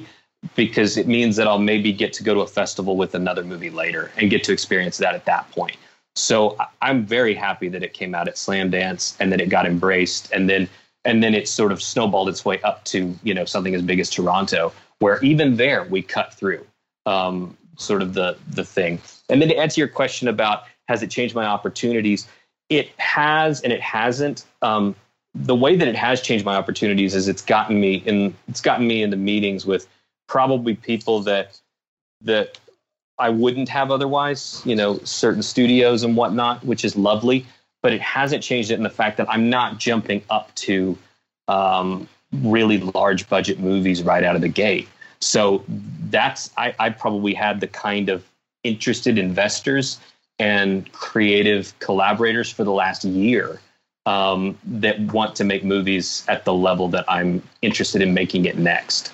because it means that I'll maybe get to go to a festival with another movie later and get to experience that at that point. So I'm very happy that it came out at Slam Dance and that it got embraced. And then and then it sort of snowballed its way up to, you know, something as big as Toronto, where even there we cut through um, sort of the the thing. And then to answer your question about has it changed my opportunities, it has and it hasn't. Um, the way that it has changed my opportunities is it's gotten me in it's gotten me into meetings with probably people that that I wouldn't have otherwise, you know, certain studios and whatnot, which is lovely, but it hasn't changed it in the fact that I'm not jumping up to um, really large budget movies right out of the gate. So that's, I, I probably had the kind of interested investors and creative collaborators for the last year um, that want to make movies at the level that I'm interested in making it next.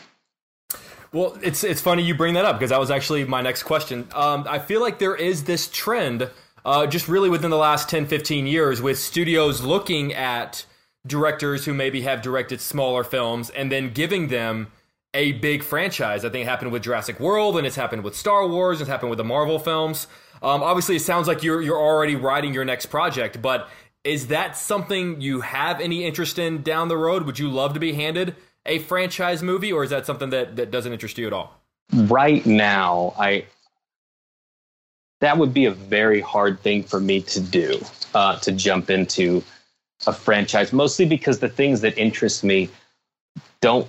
Well, it's it's funny you bring that up, because that was actually my next question. Um, I feel like there is this trend uh, just really within the last ten, fifteen years with studios looking at directors who maybe have directed smaller films and then giving them a big franchise. I think it happened with Jurassic World, and it's happened with Star Wars, and it's happened with the Marvel films. Um, obviously, it sounds like you're you're already writing your next project, but is that something you have any interest in down the road? Would you love to be handed a franchise movie, or is that something that, that doesn't interest you at all? Right now, I that would be a very hard thing for me to do, uh, to jump into a franchise, mostly because the things that interest me don't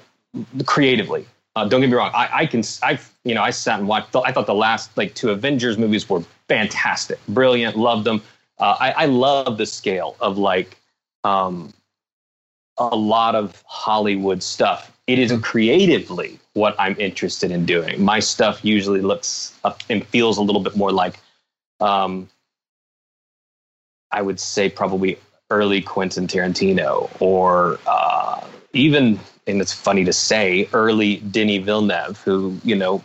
creatively. Uh, don't get me wrong. I, I can, I you know, I sat and watched. I thought the last like two Avengers movies were fantastic, brilliant, loved them. Uh, I, I love the scale of like. Um, a lot of Hollywood stuff. It isn't creatively what I'm interested in doing. My stuff usually looks up and feels a little bit more like, um, I would say probably early Quentin Tarantino, or uh, even, and it's funny to say, early Denis Villeneuve, who, you know,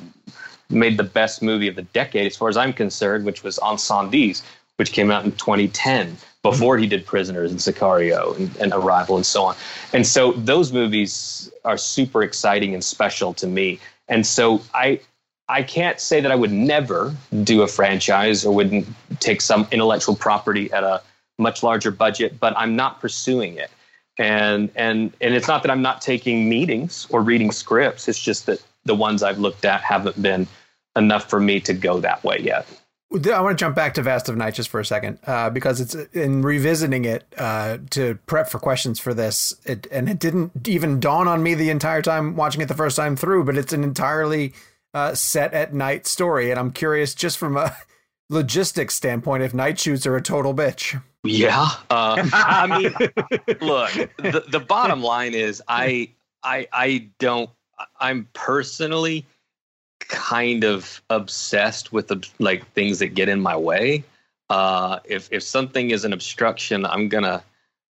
made the best movie of the decade, as far as I'm concerned, which was Incendies, which came out in twenty ten. Before he did Prisoners and Sicario and, and Arrival and so on. And so those movies are super exciting and special to me. And so I I can't say that I would never do a franchise or wouldn't take some intellectual property at a much larger budget, but I'm not pursuing it. And and and it's not that I'm not taking meetings or reading scripts. It's just that the ones I've looked at haven't been enough for me to go that way yet. I want to jump back to Vast of Night just for a second, uh, because it's in revisiting it uh, to prep for questions for this. It, and it didn't even dawn on me the entire time watching it the first time through, but it's an entirely uh, set at night story. And I'm curious, just from a logistics standpoint, if night shoots are a total bitch. Yeah. Uh, I mean, look, the, the bottom line is I, I, I don't, I'm personally kind of obsessed with the, like, things that get in my way. Uh, if, if something is an obstruction, I'm gonna,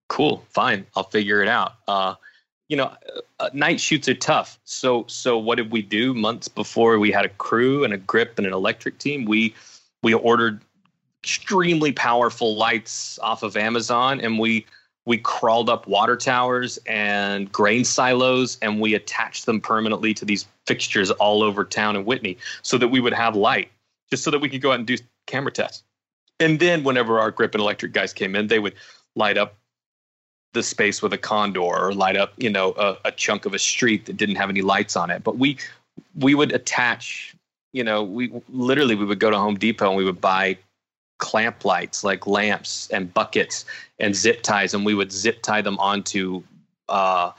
cool, fine, I'll figure it out. Uh, you know, uh, night shoots are tough. So, so what did we do months before we had a crew and a grip and an electric team? We, we ordered extremely powerful lights off of Amazon, and we, we crawled up water towers and grain silos, and we attached them permanently to these fixtures all over town in Whitney so that we would have light, just so that we could go out and do camera tests. And then whenever our grip and electric guys came in, they would light up the space with a condor, or light up, you know, a, a chunk of a street that didn't have any lights on it. But we we would attach, you know, we literally we would go to Home Depot and we would buy clamp lights, like lamps and buckets and zip ties, and we would zip tie them onto uh,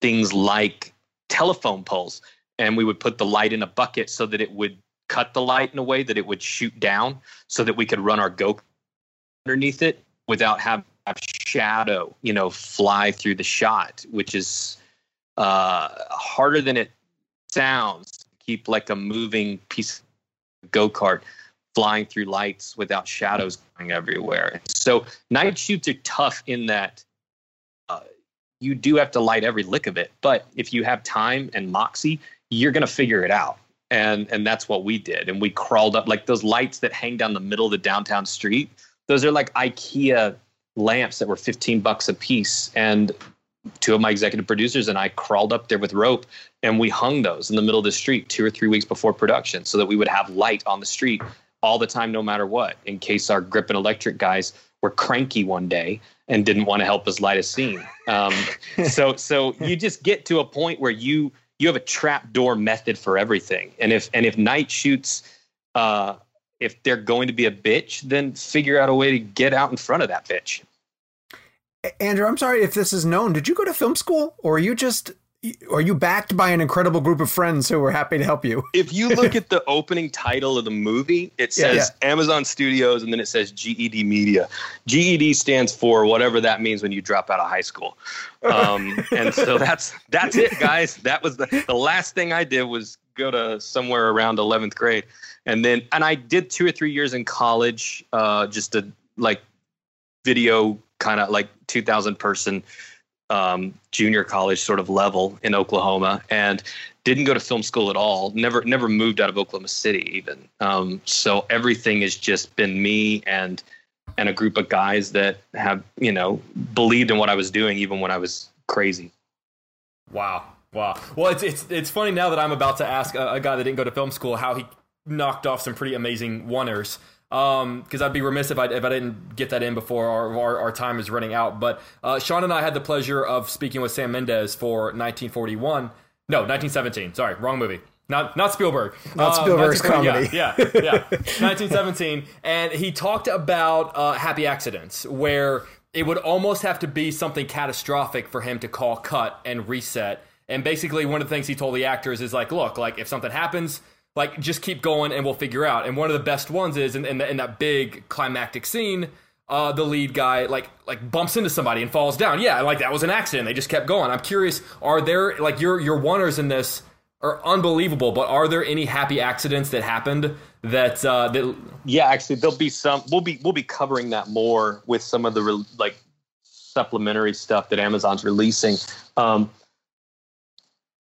things like telephone poles, and we would put the light in a bucket so that it would cut the light in a way that it would shoot down, so that we could run our go underneath it without having a shadow, you know, fly through the shot, which is uh, harder than it sounds. Keep like a moving piece of go-kart flying through lights without shadows going everywhere. So night shoots are tough in that uh, you do have to light every lick of it. But if you have time and moxie, you're going to figure it out. And and that's what we did. And we crawled up, like those lights that hang down the middle of the downtown street. Those are like IKEA lamps that were fifteen bucks a piece. And two of my executive producers and I crawled up there with rope, and we hung those in the middle of the street two or three weeks before production so that we would have light on the street all the time, no matter what, in case our grip and electric guys were cranky one day and didn't want to help us light a scene. Um, so so you just get to a point where you you have a trapdoor method for everything. And if and if night shoots, uh, if they're going to be a bitch, then figure out a way to get out in front of that bitch. Andrew, I'm sorry if this is known. Did you go to film school, or are you just are you backed by an incredible group of friends who were happy to help you? If you look at the opening title of the movie, it says yeah, yeah. Amazon Studios, and then it says G E D Media. G E D stands for whatever that means when you drop out of high school. Um, and so that's that's it, guys. That was the, the last thing I did was go to somewhere around eleventh grade. And then and I did two or three years in college, uh, just a like video kind of like two thousand person um, junior college sort of level in Oklahoma, and didn't go to film school at all. Never, never moved out of Oklahoma City even. Um, so everything has just been me and, and a group of guys that have, you know, believed in what I was doing, even when I was crazy. Wow. Wow. Well, it's, it's, it's funny now that I'm about to ask a, a guy that didn't go to film school, how he knocked off some pretty amazing one-ers. Um, because I'd be remiss if I if I didn't get that in before our our, our time is running out. But uh, Sean and I had the pleasure of speaking with Sam Mendes for nineteen forty-one. No, nineteen seventeen. Sorry, wrong movie. Not not Spielberg. Not Spielberg's uh, comedy. Yeah, yeah, yeah. nineteen seventeen, and he talked about uh, happy accidents, where it would almost have to be something catastrophic for him to call cut and reset. And basically, one of the things he told the actors is like, look, like if something happens, like, just keep going and we'll figure out. And one of the best ones is in, in, the, in that big climactic scene, uh, the lead guy, like, like bumps into somebody and falls down. Yeah, like, that was an accident. They just kept going. I'm curious, are there, like, your your one-ers in this are unbelievable, but are there any happy accidents that happened that... Uh, that... Yeah, actually, there'll be some... We'll be we'll be covering that more with some of the, re- like, supplementary stuff that Amazon's releasing. Um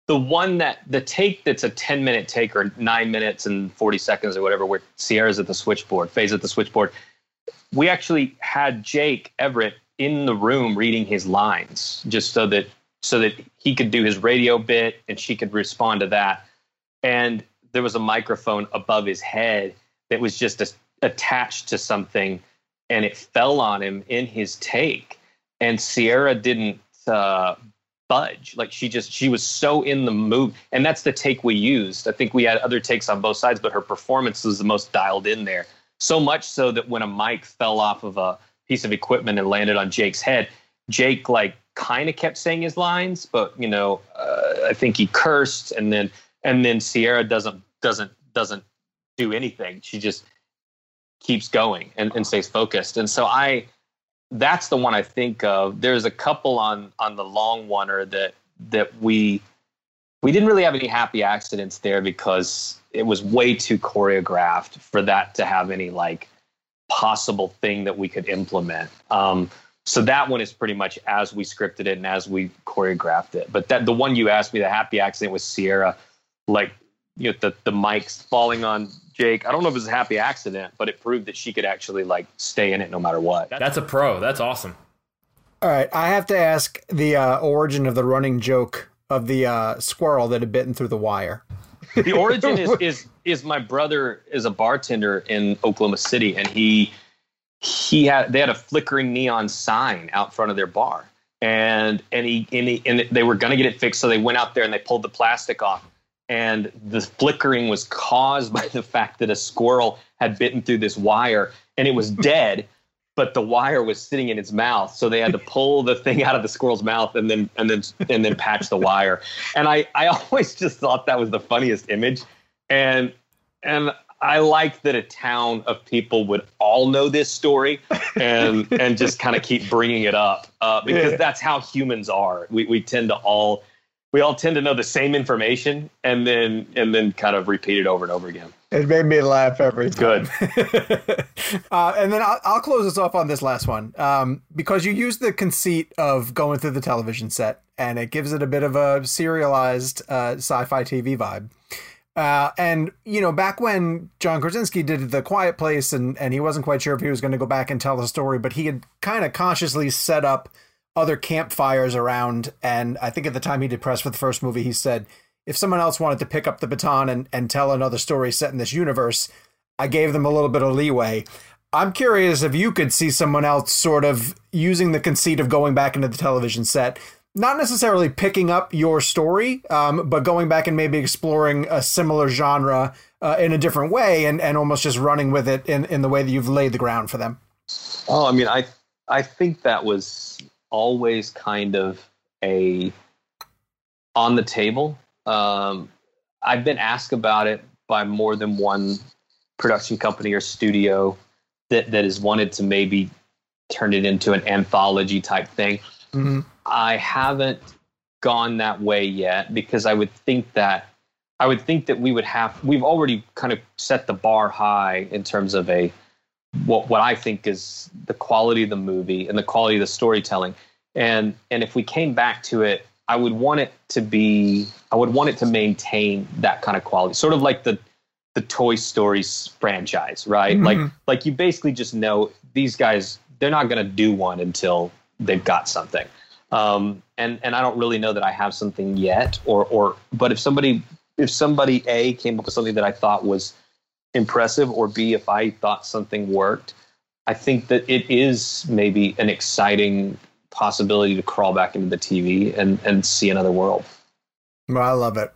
The one that the take that's a ten minute take, or nine minutes and forty seconds or whatever, where Sierra's at the switchboard, Faye's at the switchboard. We actually had Jake Everett in the room reading his lines just so that so that he could do his radio bit and she could respond to that. And there was a microphone above his head that was just a, attached to something, and it fell on him in his take. And Sierra didn't uh, budge. Like she just, she was so in the mood, and that's the take we used. I think we had other takes on both sides, but her performance was the most dialed in there. So much so that when a mic fell off of a piece of equipment and landed on Jake's head, Jake like kind of kept saying his lines, but you know, uh, I think he cursed, and then and then Sierra doesn't doesn't doesn't do anything. She just keeps going and, and stays focused. And so I. That's the one I think of. There's a couple on on the long oneer that that we we didn't really have any happy accidents there, because it was way too choreographed for that to have any like possible thing that we could implement. Um, so that one is pretty much as we scripted it and as we choreographed it. But that the one you asked me, the happy accident with Sierra, like you know, the the mics falling on Jake, I don't know if it was a happy accident, but it proved that she could actually like stay in it no matter what. That's a pro. That's awesome. All right. I have to ask the uh, origin of the running joke of the uh, squirrel that had bitten through the wire. The origin is, is, is my brother is a bartender in Oklahoma City, and he, he had, they had a flickering neon sign out front of their bar, and, and he, and, he, and they were going to get it fixed. So they went out there and they pulled the plastic off. And the flickering was caused by the fact that a squirrel had bitten through this wire, and it was dead, but the wire was sitting in its mouth. So they had to pull the thing out of the squirrel's mouth and then and then and then patch the wire. And I, I always just thought that was the funniest image. And and I liked that a town of people would all know this story and and just kind of keep bringing it up uh, because yeah. that's how humans are. We we tend to all. We all tend to know the same information and then and then kind of repeat it over and over again. It made me laugh every time. Good. uh, and then I'll, I'll close us off on this last one um, because you use the conceit of going through the television set, and it gives it a bit of a serialized uh, sci-fi T V vibe. Uh, and, you know, back when John Krasinski did The Quiet Place and, and he wasn't quite sure if he was going to go back and tell the story, but he had kind of consciously set up other campfires around. And I think at the time he did press for the first movie, he said, if someone else wanted to pick up the baton and, and tell another story set in this universe, I gave them a little bit of leeway. I'm curious if you could see someone else sort of using the conceit of going back into the television set, not necessarily picking up your story, um, but going back and maybe exploring a similar genre uh, in a different way and, and almost just running with it in, in the way that you've laid the ground for them. Oh, I mean, I I think that was always kind of a on the table. Um, I've been asked about it by more than one production company or studio that, that has wanted to maybe turn it into an anthology type thing. Mm-hmm. I haven't gone that way yet because I would think that I would think that we would have we've already kind of set the bar high in terms of a what what I think is the quality of the movie and the quality of the storytelling. And and if we came back to it, I would want it to be I would want it to maintain that kind of quality, sort of like the the Toy Story franchise, right? Mm-hmm. Like like you basically just know these guys, they're not going to do one until they've got something. Um, and, and I don't really know that I have something yet or, or, but if somebody, if somebody A came up with something that I thought was impressive or B, if I thought something worked, I think that it is maybe an exciting possibility to crawl back into the T V and, and see another world. Well, I love it.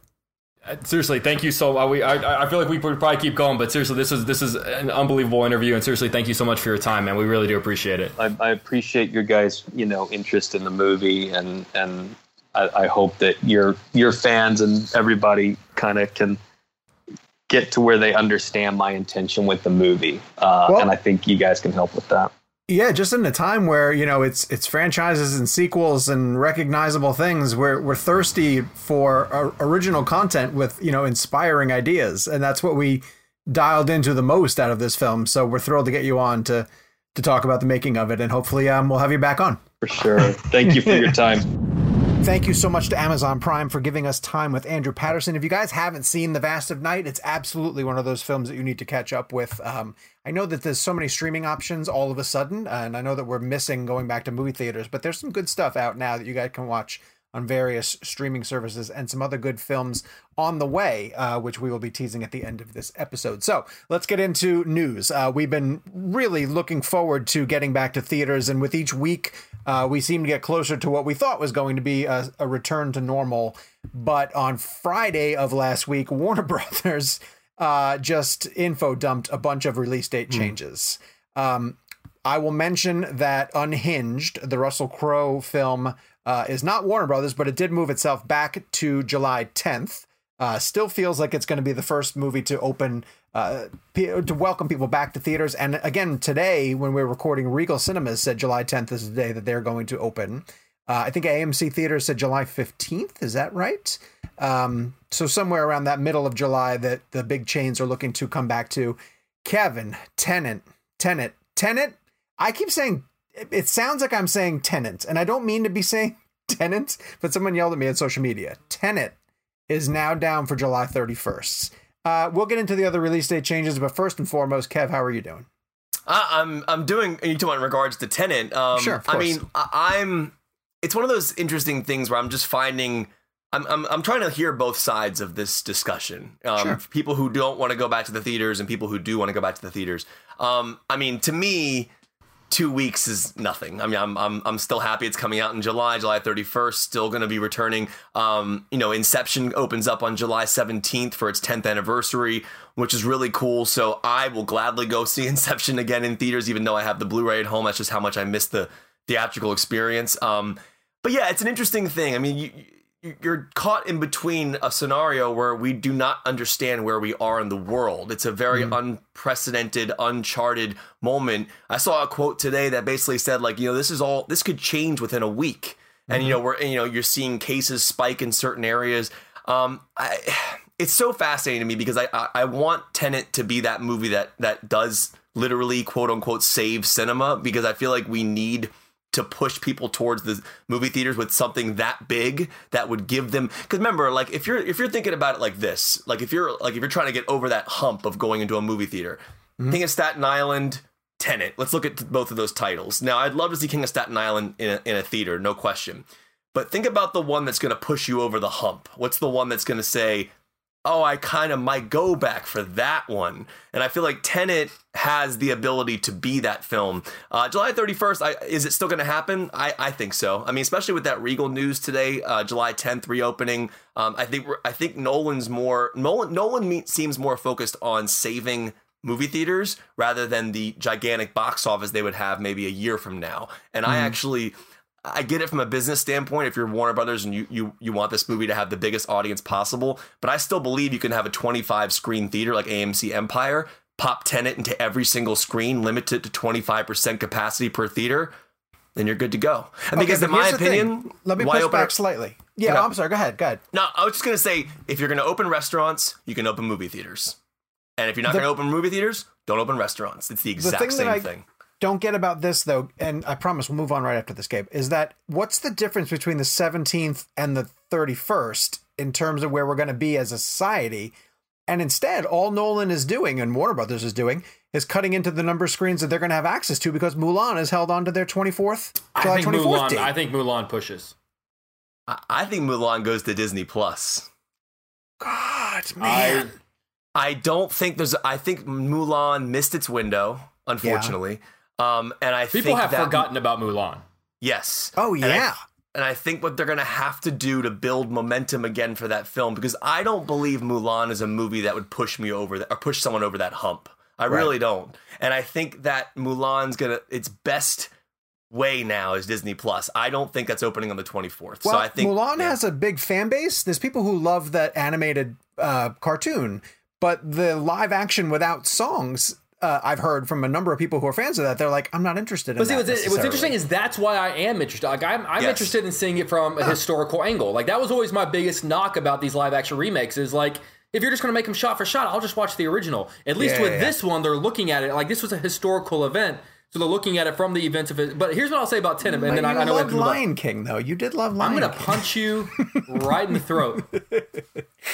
Seriously, thank you so much. I, I feel like we would probably keep going, but seriously, this is this is an unbelievable interview, and seriously, thank you so much for your time, man. We really do appreciate it. I, I appreciate your guys, you know, interest in the movie, and and I, I hope that your your fans and everybody kind of can get to where they understand my intention with the movie, uh, well, and I think you guys can help with that. Yeah, just in a time where, you know, it's it's franchises and sequels and recognizable things. We're, we're thirsty for uh, original content with, you know, inspiring ideas. And that's what we dialed into the most out of this film. So we're thrilled to get you on to to talk about the making of it. And hopefully um, we'll have you back on. For sure. Thank you for your time. Thank you so much to Amazon Prime for giving us time with Andrew Patterson. If you guys haven't seen The Vast of Night, it's absolutely one of those films that you need to catch up with. Um, I know that there's so many streaming options all of a sudden, and I know that we're missing going back to movie theaters, but there's some good stuff out now that you guys can watch on various streaming services and some other good films on the way, uh, which we will be teasing at the end of this episode. So let's get into news. Uh, we've been really looking forward to getting back to theaters, and with each week, uh, we seem to get closer to what we thought was going to be a, a return to normal. But on Friday of last week, Warner Brothers uh, just info dumped a bunch of release date changes. Mm. Um, I will mention that Unhinged, the Russell Crowe film, Uh, is not Warner Brothers, but it did move itself back to July tenth. Uh, still feels like it's going to be the first movie to open, uh, p- to welcome people back to theaters. And again, today, when we were recording, Regal Cinemas said July tenth is the day that they're going to open. Uh, I think A M C Theaters said July fifteenth. Is that right? Um, so somewhere around that middle of July that the big chains are looking to come back to. Kevin, Tenet, Tenet, Tenet. I keep saying it sounds like I'm saying Tenet, and I don't mean to be saying Tenet, but someone yelled at me on social media. Tenet is now down for July thirty-first. Uh, we'll get into the other release date changes, but first and foremost, Kev, how are you doing? Uh, I'm I'm doing in regards to Tenet. Um, sure, of course. I mean, I, I'm. It's one of those interesting things where I'm just finding. I'm I'm, I'm trying to hear both sides of this discussion. Um, sure. People who don't want to go back to the theaters and people who do want to go back to the theaters. Um, I mean, to me, Two weeks is nothing. I mean, I'm I'm I'm still happy it's coming out in July, July thirty-first, still going to be returning. Um, you know, Inception opens up on July seventeenth for its tenth anniversary, which is really cool. So I will gladly go see Inception again in theaters, even though I have the Blu-ray at home. That's just how much I missed the theatrical experience. Um, but yeah, it's an interesting thing. I mean, you, you're caught in between a scenario where we do not understand where we are in the world. It's a very mm. un. Precedented, uncharted moment. I saw a quote today that basically said, like, you know, this is all, this could change within a week. And, mm-hmm. you know, we're, you know, you're seeing cases spike in certain areas. Um, I, it's so fascinating to me because I, I, I want Tenet to be that movie that, that does literally, quote unquote, save cinema, because I feel like we need to push people towards the movie theaters with something that big that would give them, because remember, like, if you're if you're thinking about it like this, like if you're like if you're trying to get over that hump of going into a movie theater, mm-hmm. King of Staten Island, Tenet. Let's look at both of those titles. Now, I'd love to see King of Staten Island in a, in a theater, no question. But think about the one that's going to push you over the hump. What's the one that's going to say, oh, I kind of might go back for that one. And I feel like Tenet has the ability to be that film. Uh, July thirty-first, I, is it still going to happen? I, I think so. I mean, especially with that Regal news today, uh, July tenth reopening. Um, I think I think Nolan's more Nolan Nolan me- seems more focused on saving movie theaters rather than the gigantic box office they would have maybe a year from now. And mm. I actually. I get it from a business standpoint. If you're Warner Brothers and you, you you want this movie to have the biggest audience possible, but I still believe you can have a twenty-five screen theater like A M C Empire, pop Tenet into every single screen, limit it to twenty-five percent capacity per theater, then you're good to go. And okay, because in my opinion, let me push opener, back slightly. Yeah, okay. I'm sorry. Go ahead. Go ahead. No, I was just gonna say if you're gonna open restaurants, you can open movie theaters, and if you're not the, gonna open movie theaters, don't open restaurants. It's the exact the thing same I, thing. Don't get about this, though, and I promise we'll move on right after this, Gabe, is that what's the difference between the seventeenth and the thirty-first in terms of where we're going to be as a society? And instead, all Nolan is doing and Warner Brothers is doing is cutting into the number of screens that they're going to have access to because Mulan is held on to their twenty-fourth. I think, Mulan, I think Mulan pushes. I, I think Mulan goes to Disney Plus. God, man. I, I don't think there's I think Mulan missed its window, unfortunately. Yeah. Um, and I people think have that, forgotten about Mulan. Yes. Oh yeah. And I, and I think what they're going to have to do to build momentum again for that film, because I don't believe Mulan is a movie that would push me over the, or push someone over that hump. I right. really don't. And I think that Mulan's gonna its best way now is Disney Plus. I don't think that's opening on the twenty-fourth. Well, so I think Mulan yeah. has a big fan base. There's people who love that animated uh, cartoon, but the live action without songs. Uh, I've heard from a number of people who are fans of that. They're like, I'm not interested in but that. What's, what's interesting is that's why I am interested. Like, I'm, I'm yes. interested in seeing it from a uh. historical angle. Like, that was always my biggest knock about these live action remakes is like, if you're just going to make them shot for shot, I'll just watch the original. At least yeah, with yeah. this one, they're looking at it like this was a historical event. So they're looking at it from the events of it. But here's what I'll say about Tenet. And then I, I know loved Lion King, though. You did love Lion King. I'm going to punch you right in the throat.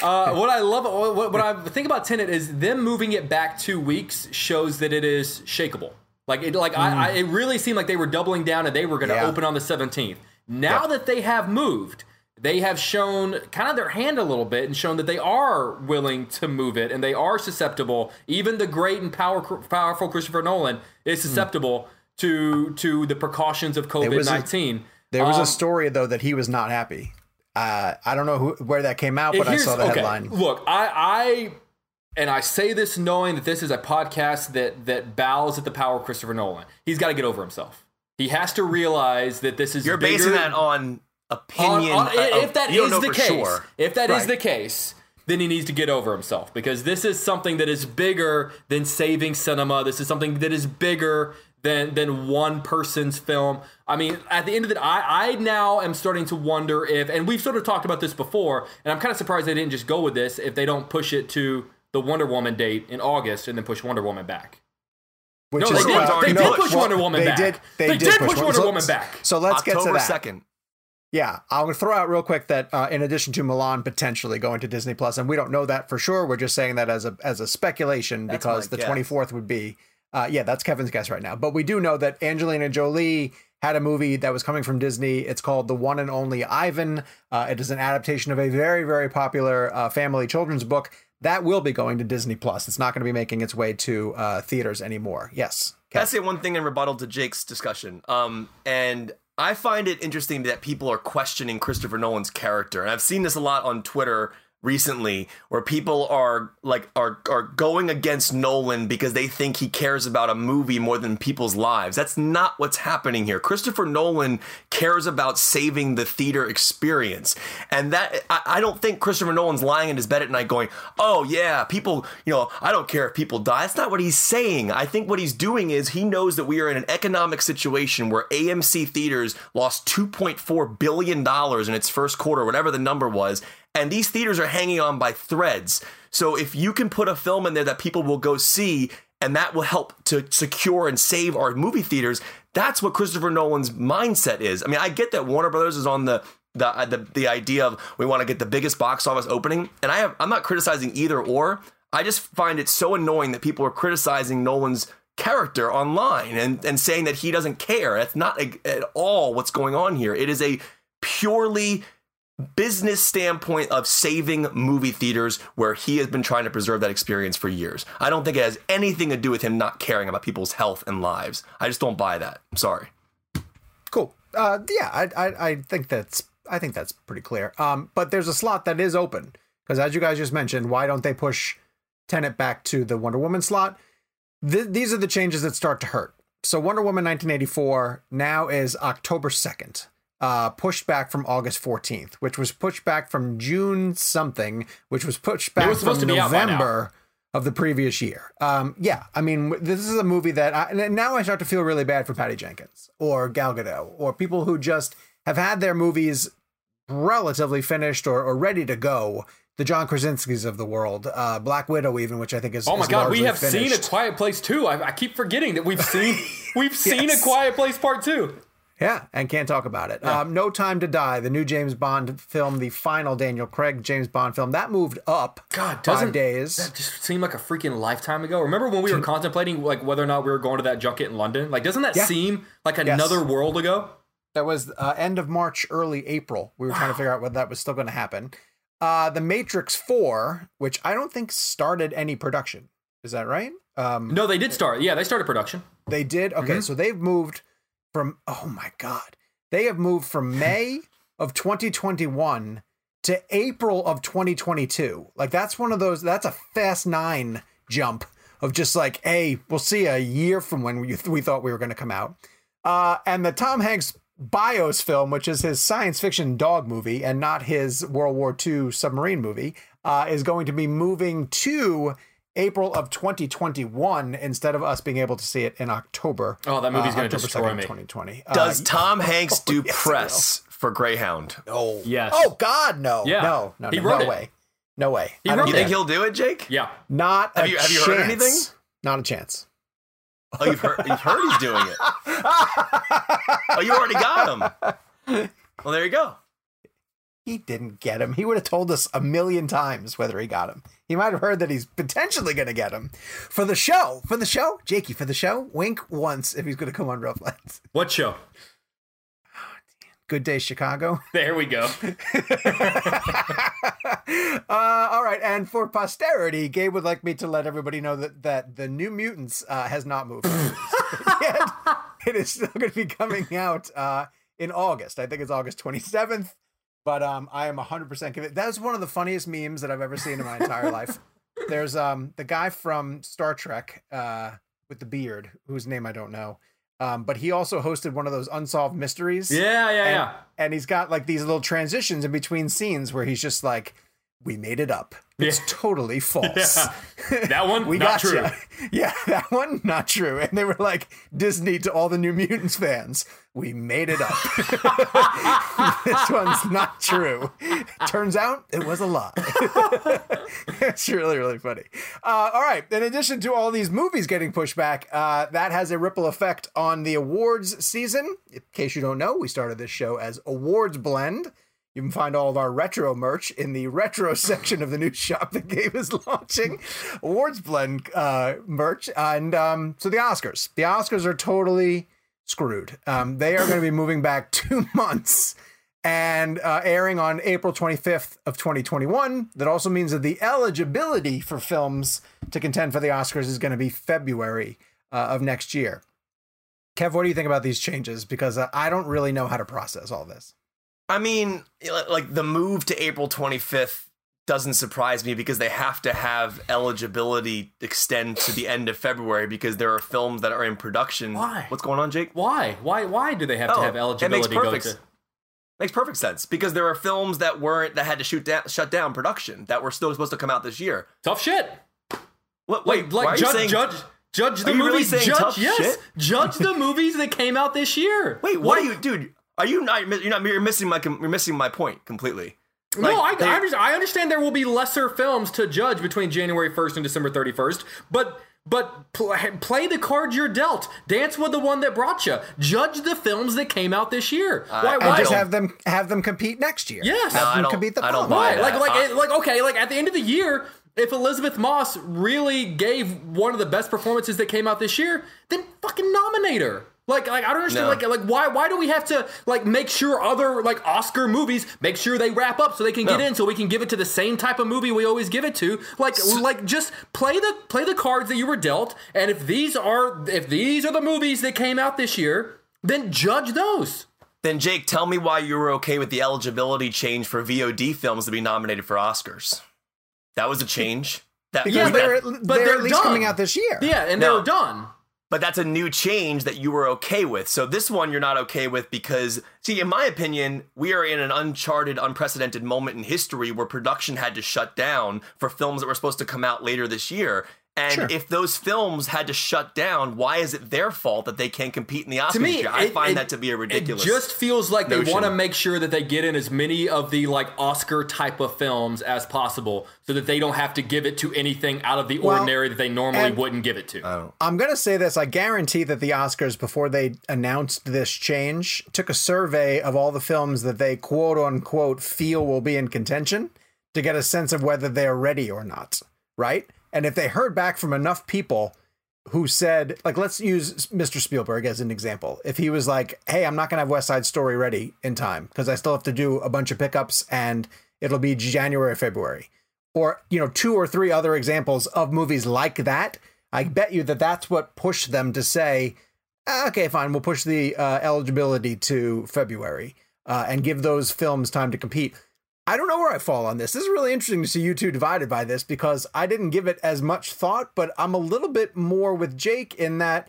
Uh, what I love, what, what I think about Tenet is them moving it back two weeks shows that it is shakeable. Like, it, like mm. I, I, it really seemed like they were doubling down and they were going to yeah. open on the seventeenth. Now yeah. that they have moved, they have shown kind of their hand a little bit and shown that they are willing to move it and they are susceptible. Even the great and power, powerful Christopher Nolan is susceptible mm. to to the precautions of covid nineteen. There was um, a story, though, that he was not happy. Uh, I don't know who, where that came out, but I saw the okay, headline. Look, I, I and I say this knowing that this is a podcast that that bows at the power of Christopher Nolan. He's got to get over himself. He has to realize that this is You're bigger, basing that on... opinion on, on, of, if that is the case sure. if that right. is the case, then he needs to get over himself, because this is something that is bigger than saving cinema. This is something that is bigger than than one person's film. I mean, at the end of it, I, I now am starting to wonder if, and we've sort of talked about this before, and I'm kind of surprised they didn't just go with this if they don't push it to the Wonder Woman date in August and then push Wonder Woman back. Which no, is they, well, did, they no, did push well, Wonder Woman they back. Did, they, they did, did push Wonder, Wonder so, Woman back. So let's October get to that. second. Yeah, I'll throw out real quick that uh, in addition to Milan potentially going to Disney Plus, and we don't know that for sure. We're just saying that as a as a speculation that's because the guess. twenty-fourth would be, uh, yeah, that's Kevin's guess right now. But we do know that Angelina Jolie had a movie that was coming from Disney. It's called The One and Only Ivan. Uh, it is an adaptation of a very, very popular uh, family children's book that will be going to Disney Plus. It's not going to be making its way to uh, theaters anymore. Yes, Kevin. That's the one thing in rebuttal to Jake's discussion. Um, and. I find it interesting that people are questioning Christopher Nolan's character. And I've seen this a lot on Twitter recently where people are like are are going against Nolan because they think he cares about a movie more than people's lives. That's not what's happening here. Christopher Nolan cares about saving the theater experience. And that I, I don't think Christopher Nolan's lying in his bed at night going, oh yeah, people, you know, I don't care if people die. That's not what he's saying. I think what he's doing is he knows that we are in an economic situation where A M C Theaters lost two point four billion dollars in its first quarter, whatever the number was. And these theaters are hanging on by threads. So if you can put a film in there that people will go see, and that will help to secure and save our movie theaters, that's what Christopher Nolan's mindset is. I mean, I get that Warner Brothers is on the the the, the idea of we want to get the biggest box office opening. And I have, I'm not criticizing either or. I just find it so annoying that people are criticizing Nolan's character online and, and saying that he doesn't care. That's not a, at all what's going on here. It is a purely business standpoint of saving movie theaters, where he has been trying to preserve that experience for years. I don't think it has anything to do with him not caring about people's health and lives. I just don't buy that. I'm sorry. Cool. Uh, yeah, I, I I think that's I think that's pretty clear. Um, but there's a slot that is open because, as you guys just mentioned, why don't they push Tenet back to the Wonder Woman slot? Th- these are the changes that start to hurt. So Wonder Woman nineteen eighty-four now is October second, uh, pushed back from August fourteenth, which was pushed back from June something, which was pushed back was from November of the previous year. Um, yeah, I mean, this is a movie that I, and now I start to feel really bad for Patty Jenkins or Gal Gadot or people who just have had their movies relatively finished or, or ready to go. The John Krasinski's of the world, uh, Black Widow, even, which I think is oh my is god, we have finished. seen A Quiet Place two. I, I keep forgetting that we've seen we've seen yes. A Quiet Place Part Two. Yeah, and can't talk about it. Yeah. Um, No Time to Die, the new James Bond film, the final Daniel Craig James Bond film, that moved up. God, doesn't five days. That just seem like a freaking lifetime ago. Remember when we were contemplating like whether or not we were going to that junket in London? Like, doesn't that yeah. seem like another yes. world ago? That was uh, end of March, early April. We were wow. trying to figure out whether that was still going to happen. Uh, the Matrix four, which I don't think started any production. Is that right? Um, no, they did start. Yeah, they started production. They did? Okay, mm-hmm. so they've moved from, oh my God. They have moved from May of twenty twenty-one to April of twenty twenty-two. Like, that's one of those, that's a fast nine jump of just like, hey, we'll see a year from when we, we thought we were going to come out. Uh, and the Tom Hanks Bios film, which is his science fiction dog movie and not his World War Two submarine movie, uh, is going to be moving to April of twenty twenty-one instead of us being able to see it in October. Oh, that movie's uh, going to destroy me. twenty twenty. Does uh, Tom yeah. Hanks do oh, yes, press for Greyhound? No. Yes. Oh, God, no. Yeah. No, no, he no, wrote no it. way. No way. He I don't you think it. he'll do it, Jake? Yeah. Not have a you, have chance. Have you heard anything? Not a chance. Oh, you've heard, you've heard he's doing it. Oh, you already got him. Well, there you go. He didn't get him. He would have told us a million times whether he got him. He might have heard that he's potentially going to get him. For the show. For the show. Jakey, for the show. Wink once if he's going to come on Real Blend. What show? Good Day Chicago. There we go. uh, all right. And for posterity, Gabe would like me to let everybody know that, that the New Mutants uh, has not moved. Yet, it is still going to be coming out uh, in August. I think it's August twenty-seventh. But um, I am one hundred percent convinced. That is one of the funniest memes that I've ever seen in my entire life. There's um, the guy from Star Trek uh, with the beard, whose name I don't know. Um, but he also hosted one of those Unsolved Mysteries. Yeah, yeah, and, yeah. And he's got like these little transitions in between scenes where he's just like, we made it up. It's yeah. totally false. Yeah. That one, we not true. You. Yeah, that one, not true. And they were like, Disney to all the New Mutants fans, we made it up. This one's not true. Turns out it was a lie. It's really, really funny. Uh, all right. In addition to all these movies getting pushed back, uh, that has a ripple effect on the awards season. In case you don't know, we started this show as Awards Blend. You can find all of our retro merch in the retro section of the new shop that Gabe is launching. Awards Blend uh, merch. And um, so the Oscars. The Oscars are totally screwed. Um, they are going to be moving back two months and uh, airing on April twenty-fifth of twenty twenty-one. That also means that the eligibility for films to contend for the Oscars is going to be February uh, of next year. Kev, what do you think about these changes? Because uh, I don't really know how to process all this. I mean, like, the move to April twenty-fifth doesn't surprise me because they have to have eligibility extend to the end of February because there are films that are in production. Why? What's going on, Jake? Why? Why Why do they have oh, to have eligibility? It makes perfect, go to- makes perfect sense because there are films that weren't, that had to shoot down, shut down production that were still supposed to come out this year. Tough shit. What, wait, like, like why are you judge, saying- judge. Judge the are you movies. Really judge, tough yes. Shit? Judge the movies that came out this year. Wait, what, what are you, dude? Are you not? You're not. You're missing my. You're missing my point completely. Like, no, I, they, I, understand, I understand there will be lesser films to judge between January first and December thirty-first. But but pl- play the card you're dealt. Dance with the one that brought you. Judge the films that came out this year. Uh, why? Why just have them have them compete next year? Yes, no, have I them don't, compete the I don't buy that. Like like I, like okay. Like at the end of the year, if Elizabeth Moss really gave one of the best performances that came out this year, then fucking nominate her. Like, like I don't understand. No. Like, like why, why do we have to like make sure other like Oscar movies make sure they wrap up so they can no. get in, so we can give it to the same type of movie we always give it to? Like, so, like just play the play the cards that you were dealt, and if these are if these are the movies that came out this year, then judge those. Then Jake, tell me why you were okay with the eligibility change for V O D films to be nominated for Oscars. That was a change. That, because yeah, they're, that, but they're, they're at least done. coming out this year. Yeah, and no. they're done. But that's a new change that you were okay with. So this one you're not okay with because, see, in my opinion, we are in an uncharted, unprecedented moment in history where production had to shut down for films that were supposed to come out later this year. And sure. if those films had to shut down, why is it their fault that they can't compete in the Oscars? To me, I it, find it, that to be a ridiculous. It just feels like notion. They want to make sure that they get in as many of the like Oscar type of films as possible, so that they don't have to give it to anything out of the well, ordinary that they normally wouldn't give it to. Oh. I'm gonna say this: I guarantee that the Oscars, before they announced this change, took a survey of all the films that they quote unquote feel will be in contention to get a sense of whether they are ready or not. Right. And if they heard back from enough people who said, like, let's use Mister Spielberg as an example. If he was like, hey, I'm not going to have West Side Story ready in time because I still have to do a bunch of pickups and it'll be January, February, or, you know, two or three other examples of movies like that. I bet you that that's what pushed them to say, ah, OK, fine, we'll push the uh, eligibility to February uh, and give those films time to compete. I don't know where I fall on this. This is really interesting to see you two divided by this because I didn't give it as much thought, but I'm a little bit more with Jake in that,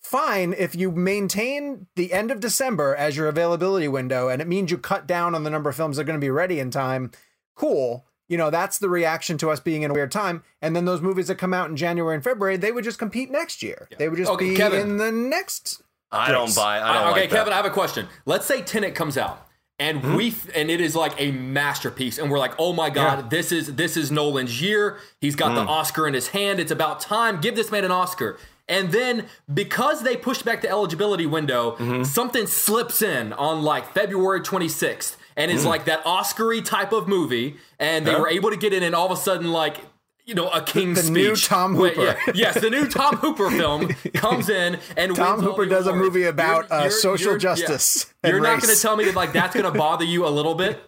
fine, if you maintain the end of December as your availability window and it means you cut down on the number of films that are going to be ready in time, cool. You know, that's the reaction to us being in a weird time. And then those movies that come out in January and February, they would just compete next year. Yeah. They would just okay, be Kevin, in the next. I place. don't buy I don't Okay, like Kevin, that. I have a question. Let's say Tenet comes out. And mm-hmm. we and it is like a masterpiece, and we're like, oh my god, yeah. this is this is Nolan's year. He's got mm. the Oscar in his hand. It's about time. Give this man an Oscar. And then because they pushed back the eligibility window, mm-hmm. something slips in on like February twenty-sixth, and is mm. like that Oscar-y type of movie, and they yeah. were able to get in, and all of a sudden, like. You know, a King's Speech. The new Tom Hooper. Wait, yeah. Yes, the new Tom Hooper film comes in and Tom Hooper does a movie about you're, uh, you're, social you're, justice. Yeah. You're race. Not going to tell me that like that's going to bother you a little bit?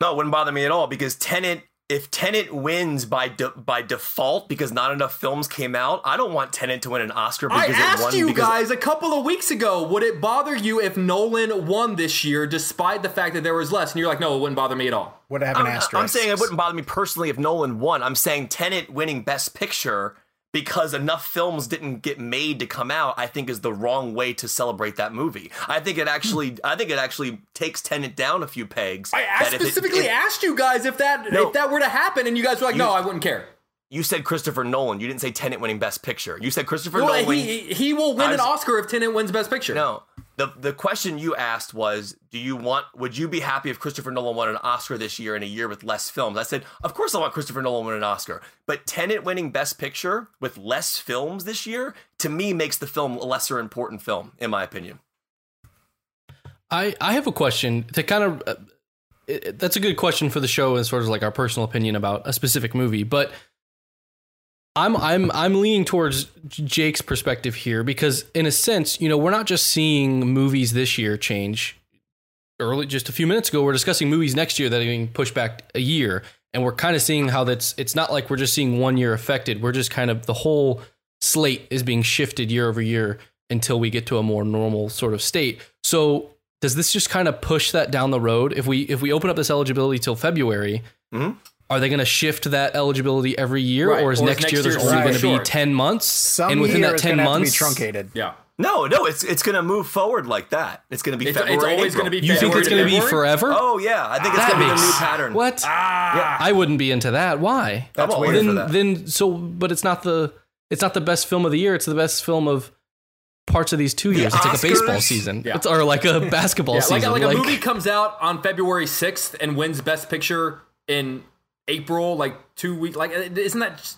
No, it wouldn't bother me at all because Tenet. If Tenet wins by de- by default because not enough films came out, I don't want Tenet to win an Oscar because I asked it won you because guys a couple of weeks ago, would it bother you if Nolan won this year despite the fact that there was less? And you're like, no, it wouldn't bother me at all. Would have an asterisk. I'm saying it wouldn't bother me personally if Nolan won. I'm saying Tenet winning Best Picture because enough films didn't get made to come out, I think is the wrong way to celebrate that movie. I think it actually, I think it actually takes Tenet down a few pegs. I asked, specifically it, it, asked you guys if that no, if that were to happen, and you guys were like, you, "No, I wouldn't care." You said Christopher Nolan. You didn't say Tenet winning Best Picture. You said Christopher well, Nolan. He, he will win was, an Oscar if Tenet wins Best Picture. No, the the question you asked was, "Do you want? Would you be happy if Christopher Nolan won an Oscar this year in a year with less films?" I said, "Of course, I want Christopher Nolan win an Oscar." But Tenet winning Best Picture with less films this year, to me, makes the film a lesser important film, in my opinion. I I have a question to kind of. Uh, it, that's a good question for the show, and sort of like our personal opinion about a specific movie, but. I'm I'm I'm leaning towards Jake's perspective here because in a sense, you know, we're not just seeing movies this year change. Early just a few minutes ago, we're discussing movies next year that are being pushed back a year. And we're kind of seeing how that's it's not like we're just seeing one year affected. We're just kind of the whole slate is being shifted year over year until we get to a more normal sort of state. So does this just kind of push that down the road? If we if we open up this eligibility till February, mm-hmm. Are they going to shift that eligibility every year, right. or is or next, next year there's only right. going to be sure. ten months? Some and within year that ten months, it's going to be truncated. Yeah, no, no, it's it's going to move forward like that. It's going to be. It's, February, it's always going to be. You think it's going to be forever? Oh yeah, I think ah, it's going to be a new pattern. What? Ah. Yeah. I wouldn't be into that. Why? That's well, weird. Then, for that. then so, but it's not the it's not the best film of the year. It's the best film of. Parts of these two years. The it's Oscars? Like a baseball season. Yeah. It's, or like a basketball yeah, season. Like, like, like a movie comes out on February sixth and wins Best Picture in April, like two weeks. Like, isn't that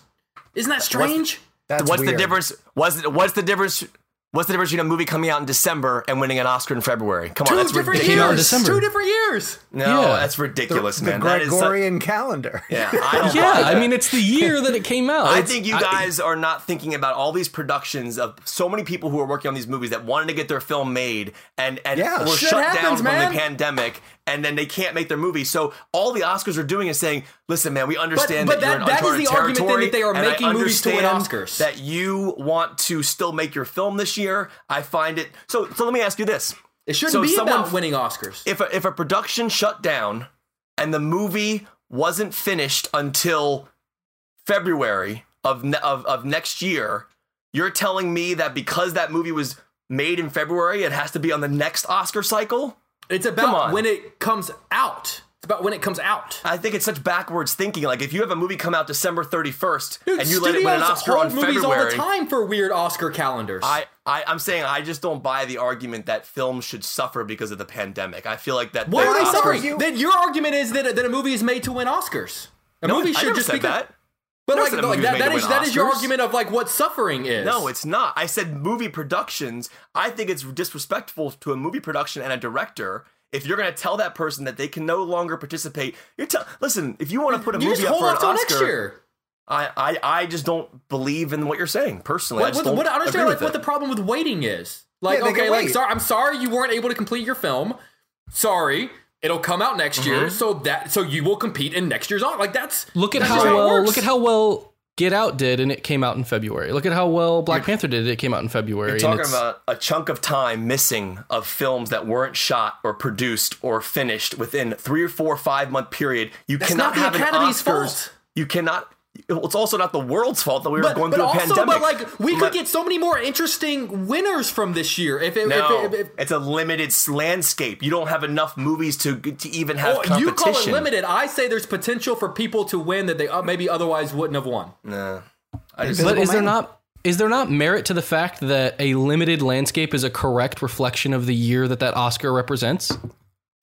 isn't that strange? What's, that's what's weird. the difference? Was what's the difference What's the difference between a movie coming out in December and winning an Oscar in February? Come on, two that's ridiculous. Two different years. No, yeah. that's ridiculous, the, man. The Gregorian that is, calendar. Yeah, I, yeah, I mean, it's the year that it came out. I it's, think you guys I, are not thinking about all these productions of so many people who are working on these movies that wanted to get their film made and, and yeah, were shut happens, down man. from the pandemic, and then they can't make their movie. So all the Oscars are doing is saying, listen, man, we understand but, but that, that you're in uncharted territory. But that is the argument then, that they are making movies to win Oscars. That you want to still make your film this year. I find it... So so let me ask you this. It shouldn't so be someone, about winning Oscars. If a, if a production shut down and the movie wasn't finished until February of, ne- of, of next year, you're telling me that because that movie was made in February, it has to be on the next Oscar cycle? It's about when it comes out. It's about when it comes out. I think it's such backwards thinking. Like, if you have a movie come out December thirty-first, dude, and you let it win an Oscar on February... Studios hold movies all the time for weird Oscar calendars. I, I, I'm saying I just don't buy the argument that films should suffer because of the pandemic. I feel like that... Why are they Oscars, suffering? You? Then your argument is that, that a movie is made to win Oscars. A no, movie should I never just said because, that. But like, like that, that, is, that is your argument of like what suffering is. No, it's not. I said movie productions. I think it's disrespectful to a movie production and a director... If you're going to tell that person that they can no longer participate, you're t- listen, if you want to put a you movie up for an Oscar, next year. I, I, I just don't believe in what you're saying, personally. What, I just what, don't what, I understand like, what the problem with waiting is. Like, yeah, okay, like, sorry, I'm sorry you weren't able to complete your film. Sorry. It'll come out next mm-hmm. year, so that so you will compete in next year's Oscar. Like, that's Look at that's how well how Look at how well... Get Out did, and it came out in February. Look at how well Black Panther did, it came out in February. You're talking about a chunk of time missing of films that weren't shot or produced or finished within three or four or five month period. You cannot have an Oscars. You cannot... It's also not the world's fault that we were but, going but through also, a pandemic. But like, we but, could get so many more interesting winners from this year. If it, no, if it, if it, it's a limited landscape. You don't have enough movies to to even have oh, competition. You call it limited. I say there's potential for people to win that they maybe otherwise wouldn't have won. Nah, I just, but is man. there not? Is there not merit to the fact that a limited landscape is a correct reflection of the year that that Oscar represents?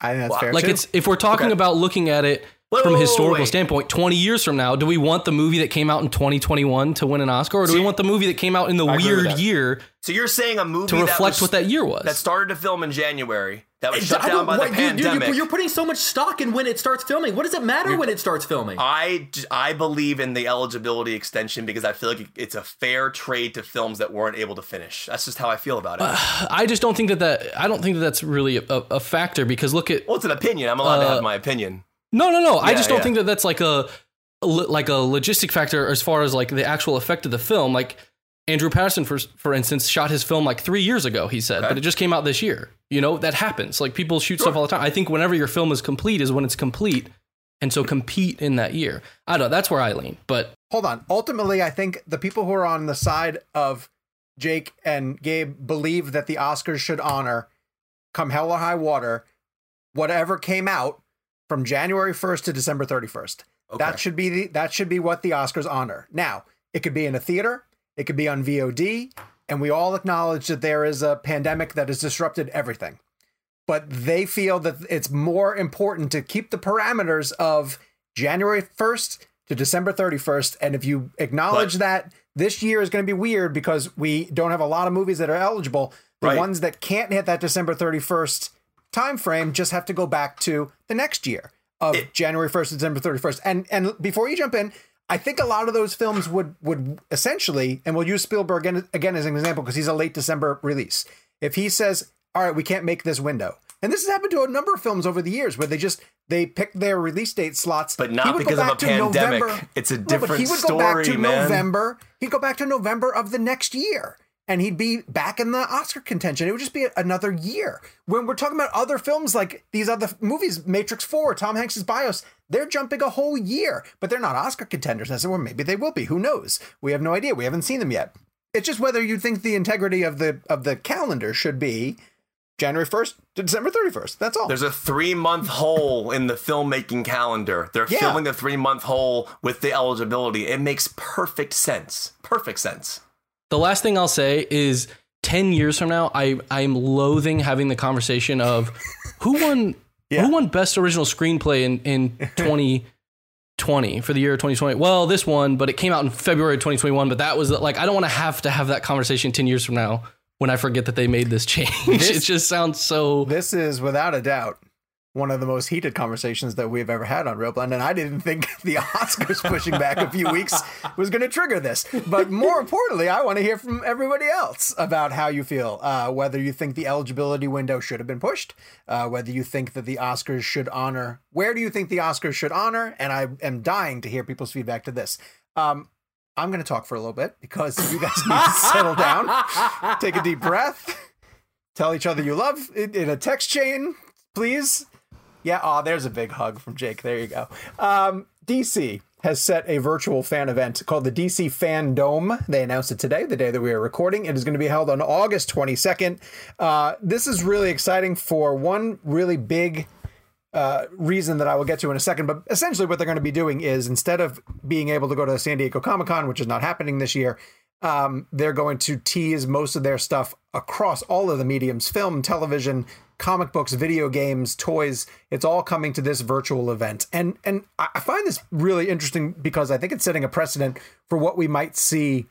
I think that's well, fair. Like, too. it's if we're talking okay. about looking at it. Wait, from a historical wait, wait. standpoint, twenty years from now, do we want the movie that came out in twenty twenty-one to win an Oscar, or do so we want the movie that came out in the I weird year? So you're saying a movie to reflect that was, what that year was that started to film in January that was shut I down by what, the you, pandemic. You, you're putting so much stock in when it starts filming. What does it matter you're, when it starts filming? I I believe in the eligibility extension because I feel like it's a fair trade to films that weren't able to finish. That's just how I feel about it. Uh, I just don't think that that I don't think that that's really a, a factor because look at well, it's an opinion. I'm allowed uh, to have my opinion. No, no, no. Yeah, I just don't yeah. think that that's like a like a logistic factor as far as like the actual effect of the film. Like Andrew Patterson, for for instance, shot his film like three years ago, he said, okay. but it just came out this year. You know, that happens. Like people shoot sure. stuff all the time. I think whenever your film is complete is when it's complete. And so compete in that year. I don't know. That's where I lean. But hold on. Ultimately, I think the people who are on the side of Jake and Gabe believe that the Oscars should honor, come hell or high water, whatever came out. From January first to December thirty-first. Okay. That should be the, that should be what the Oscars honor. Now, it could be in a theater, it could be on V O D, and we all acknowledge that there is a pandemic that has disrupted everything. But they feel that it's more important to keep the parameters of January first to December thirty-first, and if you acknowledge but, that this year is going to be weird because we don't have a lot of movies that are eligible, the right. ones that can't hit that December thirty-first time frame just have to go back to the next year of it, January first to December thirty-first. And and before you jump in, I think a lot of those films would would essentially, and we'll use Spielberg again, again as an example because he's a late December release. If he says, all right, we can't make this window. And this has happened to a number of films over the years where they just, they pick their release date slots. But not because of a pandemic. November. It's a different no, but he would story, go back to man. November. He'd go back to November of the next year. And he'd be back in the Oscar contention. It would just be another year. When we're talking about other films like these other movies, Matrix four, Tom Hanks's BIOS, they're jumping a whole year, but they're not Oscar contenders. I said, well, maybe they will be. Who knows? We have no idea. We haven't seen them yet. It's just whether you think the integrity of the of the calendar should be January first to December thirty-first. That's all. There's a three-month hole in the filmmaking calendar. They're yeah. filling the three-month hole with the eligibility. It makes perfect sense. Perfect sense. The last thing I'll say is ten years from now, I, I'm loathing having the conversation of who won yeah. who won Best Original Screenplay in, in twenty twenty for the year twenty twenty. Well, this one, but it came out in February twenty twenty-one. But that was like I don't want to have to have that conversation ten years from now when I forget that they made this change. This, it just sounds so... This is, without a doubt, one of the most heated conversations that we've ever had on Real Blend, and I didn't think the Oscars pushing back a few weeks was going to trigger this. But more importantly, I want to hear from everybody else about how you feel, uh, whether you think the eligibility window should have been pushed, uh, whether you think that the Oscars should honor... Where do you think the Oscars should honor? And I am dying to hear people's feedback to this. Um, I'm going to talk for a little bit because you guys need to settle down, take a deep breath, tell each other you love in, in a text chain, please. Yeah, aw, there's a big hug from Jake. There you go. Um, D C has set a virtual fan event called the D C Fan Dome. They announced it today, the day that we are recording. It is going to be held on August twenty-second. Uh, this is really exciting for one really big uh, reason that I will get to in a second. But essentially what they're going to be doing is, instead of being able to go to San Diego Comic-Con, which is not happening this year, um, they're going to tease most of their stuff across all of the mediums: film, television, comic books, video games, toys. It's all coming to this virtual event. And and I find this really interesting because I think it's setting a precedent for what we might see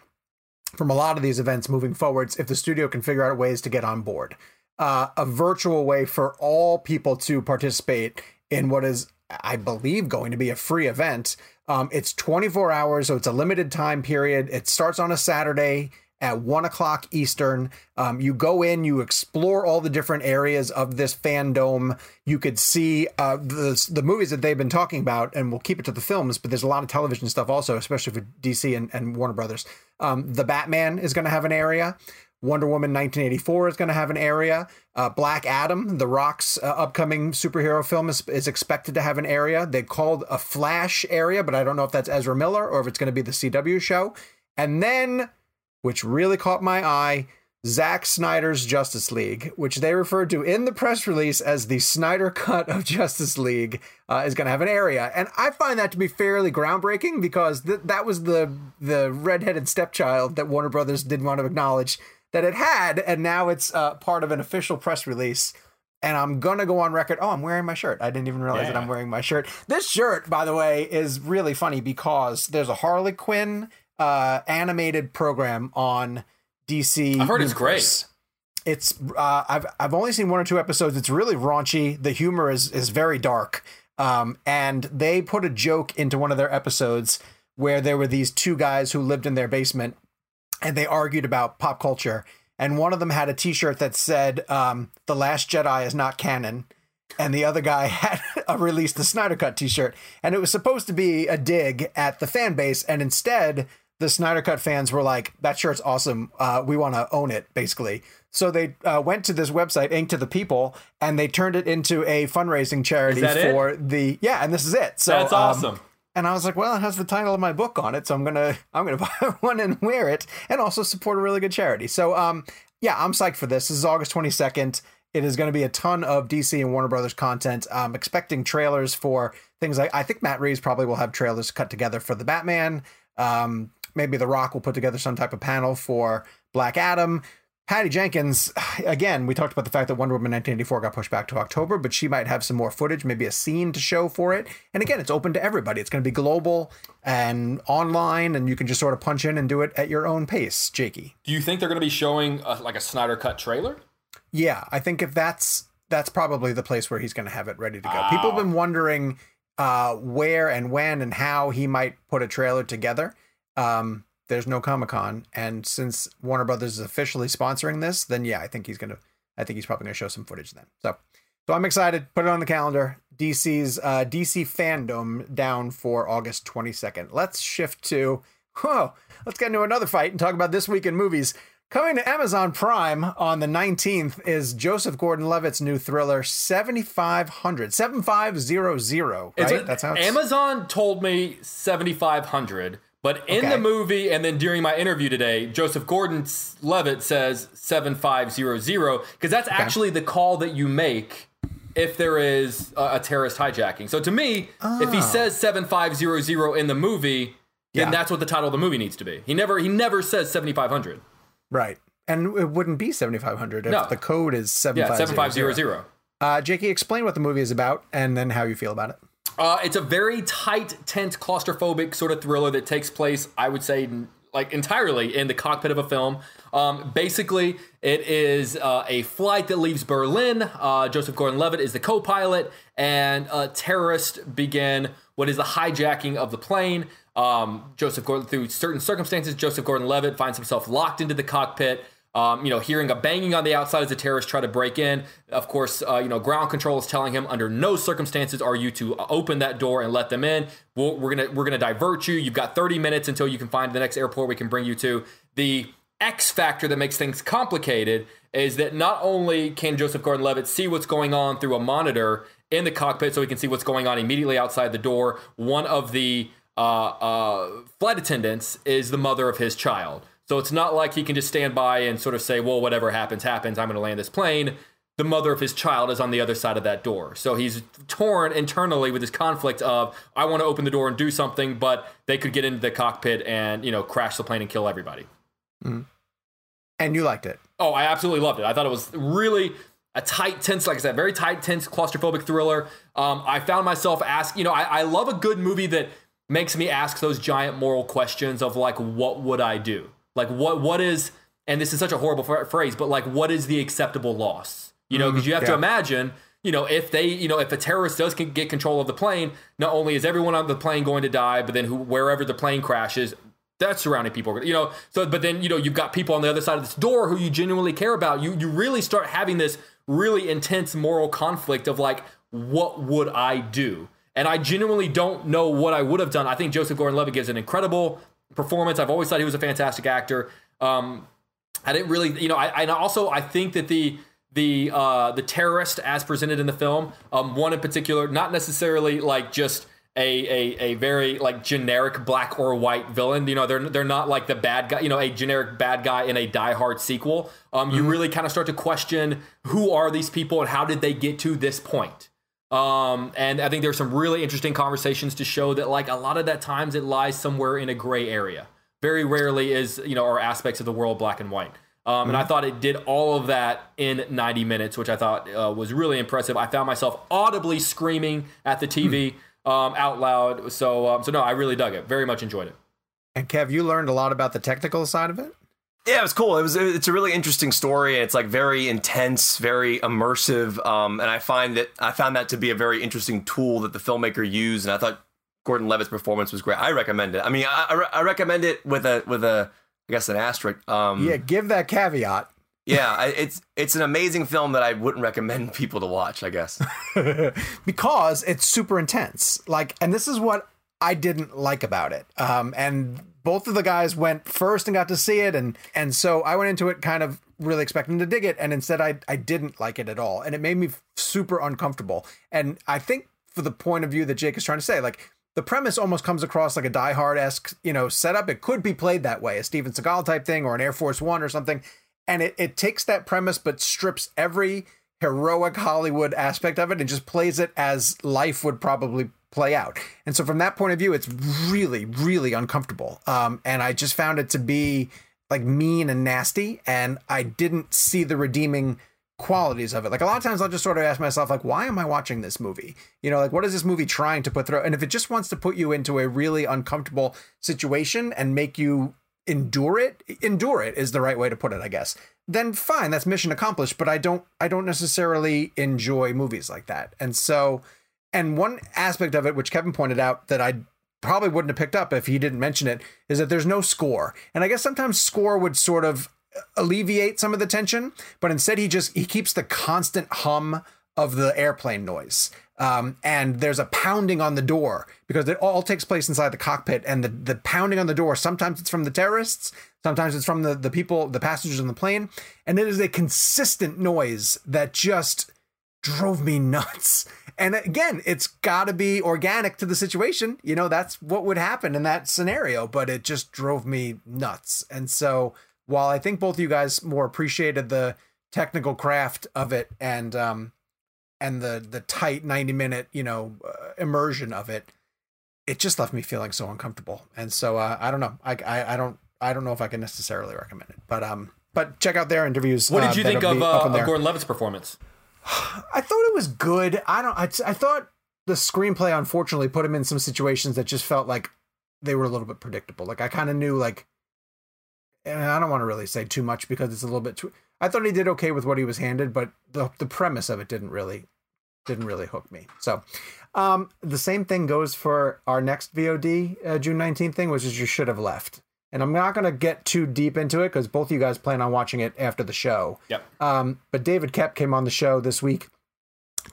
from a lot of these events moving forwards if the studio can figure out ways to get on board. Uh, a virtual way for all people to participate in what is, I believe, going to be a free event. Um, it's twenty-four hours, so it's a limited time period. It starts on a Saturday at one o'clock Eastern. Um, you go in, you explore all the different areas of this fandom. You could see uh, the, the movies that they've been talking about, and we'll keep it to the films, but there's a lot of television stuff also, especially for D C and, and Warner Brothers. Um, the Batman is going to have an area. Wonder Woman nineteen eighty-four is going to have an area. Uh, Black Adam, The Rock's uh, upcoming superhero film, is, is expected to have an area. They called a Flash area, but I don't know if that's Ezra Miller or if it's going to be the C W show. And then, which really caught my eye, Zack Snyder's Justice League, which they referred to in the press release as the Snyder Cut of Justice League, uh, is going to have an area. And I find that to be fairly groundbreaking because th- that was the, the redheaded stepchild that Warner Brothers didn't want to acknowledge that it had, and now it's uh, part of an official press release. And I'm going to go on record. Oh, I'm wearing my shirt. I didn't even realize yeah. that I'm wearing my shirt. This shirt, by the way, is really funny because there's a Harley Quinn Uh, animated program on D C. I've heard it's great. It's uh, I've I've only seen one or two episodes. It's really raunchy. The humor is is very dark. Um, and they put a joke into one of their episodes where there were these two guys who lived in their basement, and they argued about pop culture. And one of them had a T-shirt that said, um, "The Last Jedi is not canon," and the other guy had a "Release the Snyder Cut" T-shirt, and it was supposed to be a dig at the fan base, and instead, the Snyder Cut fans were like, that shirt's awesome. Uh, we want to own it, basically. So they uh, went to this website, Ink to the People, and they turned it into a fundraising charity for it? the... Yeah, and this is it. So that's awesome. Um, and I was like, well, it has the title of my book on it, so I'm going to I'm gonna buy one and wear it and also support a really good charity. So, um, yeah, I'm psyched for this. This is August twenty-second. It is going to be a ton of D C and Warner Brothers content. I'm expecting trailers for things like... I think Matt Reeves probably will have trailers cut together for the Batman. Um... Maybe The Rock will put together some type of panel for Black Adam. Patty Jenkins, again, we talked about the fact that Wonder Woman nineteen eighty-four got pushed back to October, but she might have some more footage, maybe a scene to show for it. And again, it's open to everybody. It's going to be global and online, and you can just sort of punch in and do it at your own pace, Jakey. Do you think they're going to be showing a, like a Snyder Cut trailer? Yeah, I think if that's that's probably the place where he's going to have it ready to go. Oh. People have been wondering uh, where and when and how he might put a trailer together. Um, there's no Comic-Con, and since Warner Brothers is officially sponsoring this, then yeah, I think he's going to, I think he's probably going to show some footage then. So, so I'm excited. Put it on the calendar. D C's, uh, D C fandom down for August twenty-second. Let's shift to, whoa, let's get into another fight and talk about this week in movies. Coming to Amazon Prime on the nineteenth is Joseph Gordon-Levitt's new thriller, seventy-five hundred, seventy-five hundred, right? It's, That's how it's... Amazon told me seventy-five hundred. But in okay. the movie, and then during my interview today, Joseph Gordon-Levitt says seventy-five hundred, because that's okay. actually the call that you make if there is a, a terrorist hijacking. So to me, oh. if he says seventy-five hundred in the movie, then yeah. that's what the title of the movie needs to be. He never he never says seventy-five hundred. Right. And it wouldn't be seventy-five hundred if no. the code is seventy-five hundred. Yeah, seventy-five hundred. Uh, Jakey, explain what the movie is about and then how you feel about it. Uh, it's a very tight, tense, claustrophobic sort of thriller that takes place, I would say, like entirely in the cockpit of a film. Um, basically, it is uh, a flight that leaves Berlin. Uh, Joseph Gordon-Levitt is the co-pilot, and uh, terrorists begin what is the hijacking of the plane. Um, Joseph Gordon, through certain circumstances, Joseph Gordon-Levitt finds himself locked into the cockpit. Um, you know, hearing a banging on the outside as the terrorists try to break in. Of course, uh, you know, ground control is telling him under no circumstances are you to open that door and let them in. We're, we're gonna we're gonna divert you. You've got thirty minutes until you can find the next airport we can bring you to. The X factor that makes things complicated is that not only can Joseph Gordon-Levitt see what's going on through a monitor in the cockpit, so he can see what's going on immediately outside the door. One of the uh, uh, flight attendants is the mother of his child. So it's not like he can just stand by and sort of say, well, whatever happens, happens. I'm going to land this plane. The mother of his child is on the other side of that door. So he's torn internally with this conflict of, I want to open the door and do something, but they could get into the cockpit and, you know, crash the plane and kill everybody. Mm-hmm. And you liked it. Oh, I absolutely loved it. I thought it was really a tight, tense, like I said, very tight, tense, claustrophobic thriller. Um, I found myself asking, you know, I, I love a good movie that makes me ask those giant moral questions of like, what would I do? Like what, what is, and this is such a horrible phrase, but like, what is the acceptable loss? You know, because you have yeah. to imagine, you know, if they, you know, if a terrorist does get control of the plane, not only is everyone on the plane going to die, but then who, wherever the plane crashes, that surrounding people, you know, so, but then, you know, you've got people on the other side of this door who you genuinely care about. You, you really start having this really intense moral conflict of like, what would I do? And I genuinely don't know what I would have done. I think Joseph Gordon-Levitt gives an incredible performance. I've always thought he was a fantastic actor. Um, I didn't really, you know, I, I also, I think that the, the, uh, the terrorist as presented in the film, um, one in particular, not necessarily like just a, a, a very like generic black or white villain. You know, they're, they're not like the bad guy, you know, a generic bad guy in a Die Hard sequel. Um, mm-hmm. You really kind of start to question who are these people and how did they get to this point? Um, and I think there's some really interesting conversations to show that like a lot of that times it lies somewhere in a gray area. Very rarely is, you know, are aspects of the world black and white. Um, mm-hmm. And I thought it did all of that in ninety minutes, which I thought uh, was really impressive. I found myself audibly screaming at the T V mm-hmm. um, out loud. So, um, so no, I really dug it. Very much enjoyed it. And Kev, you learned a lot about the technical side of it. Yeah, it was cool. It was it's a really interesting story. And it's like very intense, very immersive. Um, and I find that I found that to be a very interesting tool that the filmmaker used. And I thought Gordon-Levitt's performance was great. I recommend it. I mean, I, I recommend it with a with a I guess an asterisk. Um, yeah, give that caveat. Yeah, I, it's it's an amazing film that I wouldn't recommend people to watch, I guess, because it's super intense. Like, and this is what I didn't like about it. Um, and. Both of the guys went first and got to see it. And and so I went into it kind of really expecting to dig it. And instead, I, I didn't like it at all. And it made me super uncomfortable. And I think for the point of view that Jake is trying to say, like the premise almost comes across like a Die Hard-esque, you know, setup. It could be played that way, a Steven Seagal type thing or an Air Force One or something. And it, it takes that premise, but strips every heroic Hollywood aspect of it and just plays it as life would probably play out. And so from that point of view, it's really, really uncomfortable. Um, and I just found it to be like mean and nasty. And I didn't see the redeeming qualities of it. Like a lot of times I'll just sort of ask myself, like, why am I watching this movie? You know, like, what is this movie trying to put through? And if it just wants to put you into a really uncomfortable situation and make you endure it, endure it is the right way to put it, I guess. Then fine, that's mission accomplished. But I don't, I don't necessarily enjoy movies like that. And so And one aspect of it, which Kevin pointed out that I probably wouldn't have picked up if he didn't mention it, is that there's no score. And I guess sometimes score would sort of alleviate some of the tension, but instead he just, he keeps the constant hum of the airplane noise. Um, and there's a pounding on the door because it all takes place inside the cockpit, and the, the pounding on the door, sometimes it's from the terrorists, sometimes it's from the, the people, the passengers on the plane. And it is a consistent noise that just drove me nuts. And again, it's got to be organic to the situation. You know, that's what would happen in that scenario, but it just drove me nuts. And so while I think both of you guys more appreciated the technical craft of it and um, and the the tight ninety minute, you know, uh, immersion of it, it just left me feeling so uncomfortable. And so uh, I don't know. I, I I don't I don't know if I can necessarily recommend it, but um, but check out their interviews. What did you uh, think of, uh, of Gordon-Levitt's performance? I thought it was good. I don't. I, I thought the screenplay, unfortunately, put him in some situations that just felt like they were a little bit predictable. Like I kind of knew, like and I don't want to really say too much because it's a little bit too, I thought he did okay with what he was handed, but the the premise of it didn't really didn't really hook me. So um, the same thing goes for our next V O D uh, June nineteenth thing, which is You Should Have Left. And I'm not going to get too deep into it because both of you guys plan on watching it after the show. Yep. Um, but David Koepp came on the show this week,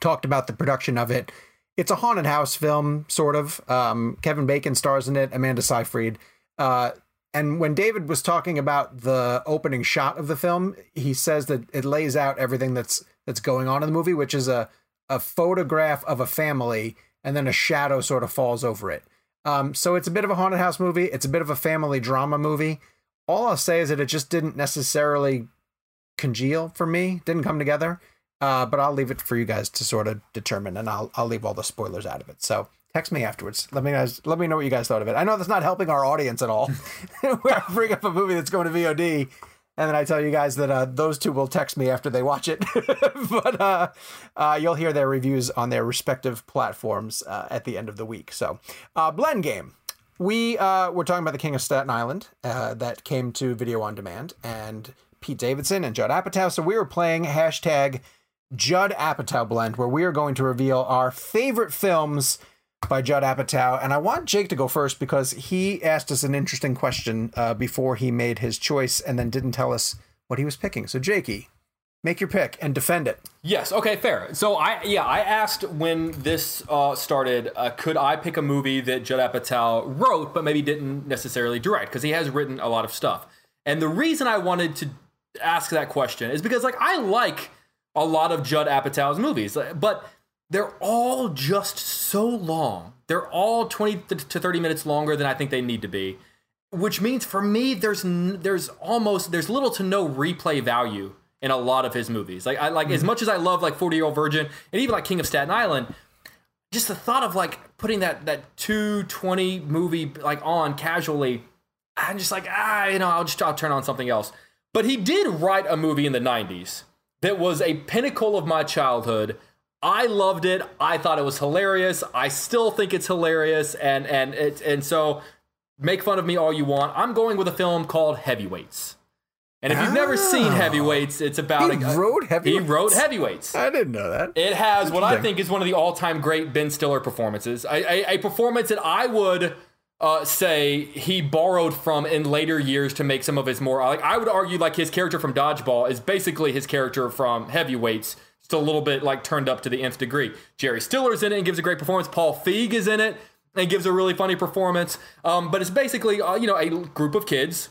talked about the production of it. It's a haunted house film, sort of. Um, Kevin Bacon stars in it, Amanda Seyfried. Uh, and when David was talking about the opening shot of the film, he says that it lays out everything that's that's going on in the movie, which is a, a photograph of a family, and then a shadow sort of falls over it. Um, so it's a bit of a haunted house movie. It's a bit of a family drama movie. All I'll say is that it just didn't necessarily congeal for me, didn't come together. Uh, but I'll leave it for you guys to sort of determine, and I'll I'll leave all the spoilers out of it. So text me afterwards. Let me guys let me know what you guys thought of it. I know that's not helping our audience at all. Where I bring up a movie that's going to V O D, and then I tell you guys that uh, those two will text me after they watch it. But uh, uh, you'll hear their reviews on their respective platforms uh, at the end of the week. So uh, Blend Game. We uh, were talking about The King of Staten Island uh, that came to video on demand, and Pete Davidson and Judd Apatow. So we were playing hashtag Judd Apatow Blend, where we are going to reveal our favorite films by Judd Apatow. And I want Jake to go first because he asked us an interesting question uh, before he made his choice and then didn't tell us what he was picking. So Jakey, make your pick and defend it. Yes. Okay, fair. So I, yeah, I asked when this uh, started, uh, could I pick a movie that Judd Apatow wrote, but maybe didn't necessarily direct, because he has written a lot of stuff. And the reason I wanted to ask that question is because like I like a lot of Judd Apatow's movies, but they're all just so long. They're all twenty to thirty minutes longer than I think they need to be, which means for me, there's there's almost, there's little to no replay value in a lot of his movies. Like I like mm-hmm. as much as I love like forty-Year-Old Virgin and even like King of Staten Island, just the thought of like putting that that two twenty movie like on casually, I'm just like, ah, you know, I'll just I'll turn on something else. But he did write a movie in the nineties that was a pinnacle of my childhood. I loved it. I thought it was hilarious. I still think it's hilarious. And and it, and so make fun of me all you want. I'm going with a film called Heavyweights. And if oh. you've never seen Heavyweights, it's about he a... Wrote Heavyweights? He wrote Heavyweights. I didn't know that. It has what I think is one of the all-time great Ben Stiller performances. A, a, a performance that I would uh, say he borrowed from in later years to make some of his more, like I would argue like his character from Dodgeball is basically his character from Heavyweights, just a little bit like turned up to the nth degree. Jerry Stiller's in it and gives a great performance. Paul Feig is in it and gives a really funny performance. Um, but it's basically, uh, you know, a group of kids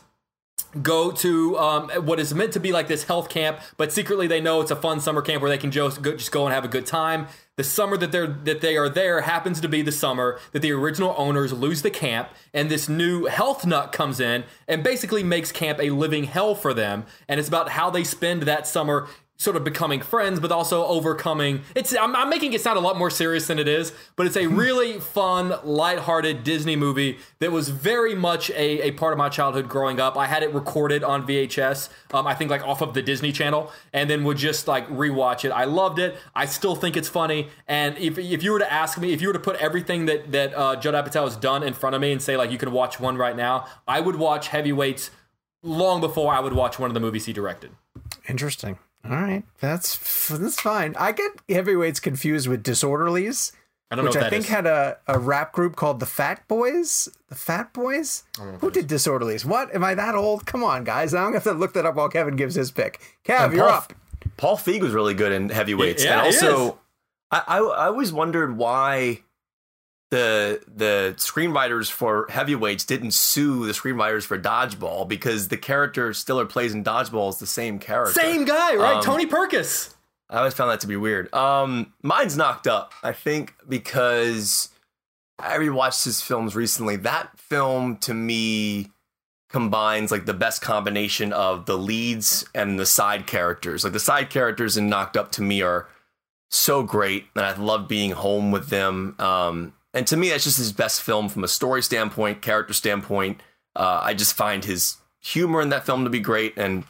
go to um, what is meant to be like this health camp, but secretly they know it's a fun summer camp where they can just go, just go and have a good time. The summer that they're that they are there happens to be the summer that the original owners lose the camp, and this new health nut comes in and basically makes camp a living hell for them. And it's about how they spend that summer sort of becoming friends, but also overcoming. It's I'm, I'm making it sound a lot more serious than it is, but it's a really fun, lighthearted Disney movie that was very much a, a part of my childhood growing up. I had it recorded on V H S, um, I think like off of the Disney Channel, and then would just like rewatch it. I loved it. I still think it's funny. And if if you were to ask me, if you were to put everything that, that uh, Judd Apatow has done in front of me and say like, you could watch one right now, I would watch Heavyweights long before I would watch one of the movies he directed. Interesting. All right. That's that's fine. I get Heavyweights confused with Disorderlies, I don't know which I think is. had a, a rap group called the Fat Boys. The Fat Boys? Who did Disorderlies? What? Am I that old? Come on, guys. I'm going to have to look that up while Kevin gives his pick. Kev, Paul, you're up. Paul Feig was really good in Heavyweights. Yeah, and also, I, I, I always wondered why the the screenwriters for Heavyweights didn't sue the screenwriters for Dodgeball, because the character Stiller plays in Dodgeball is the same character. Same guy, right? Um, Tony Perkis. I always found that to be weird. Um, mine's Knocked Up, I think, because I rewatched his films recently. That film, to me, combines like the best combination of the leads and the side characters. Like the side characters in Knocked Up, to me, are so great, and I love being home with them. Um, And to me, that's just his best film from a story standpoint, character standpoint. Uh, I just find his humor in that film to be great. And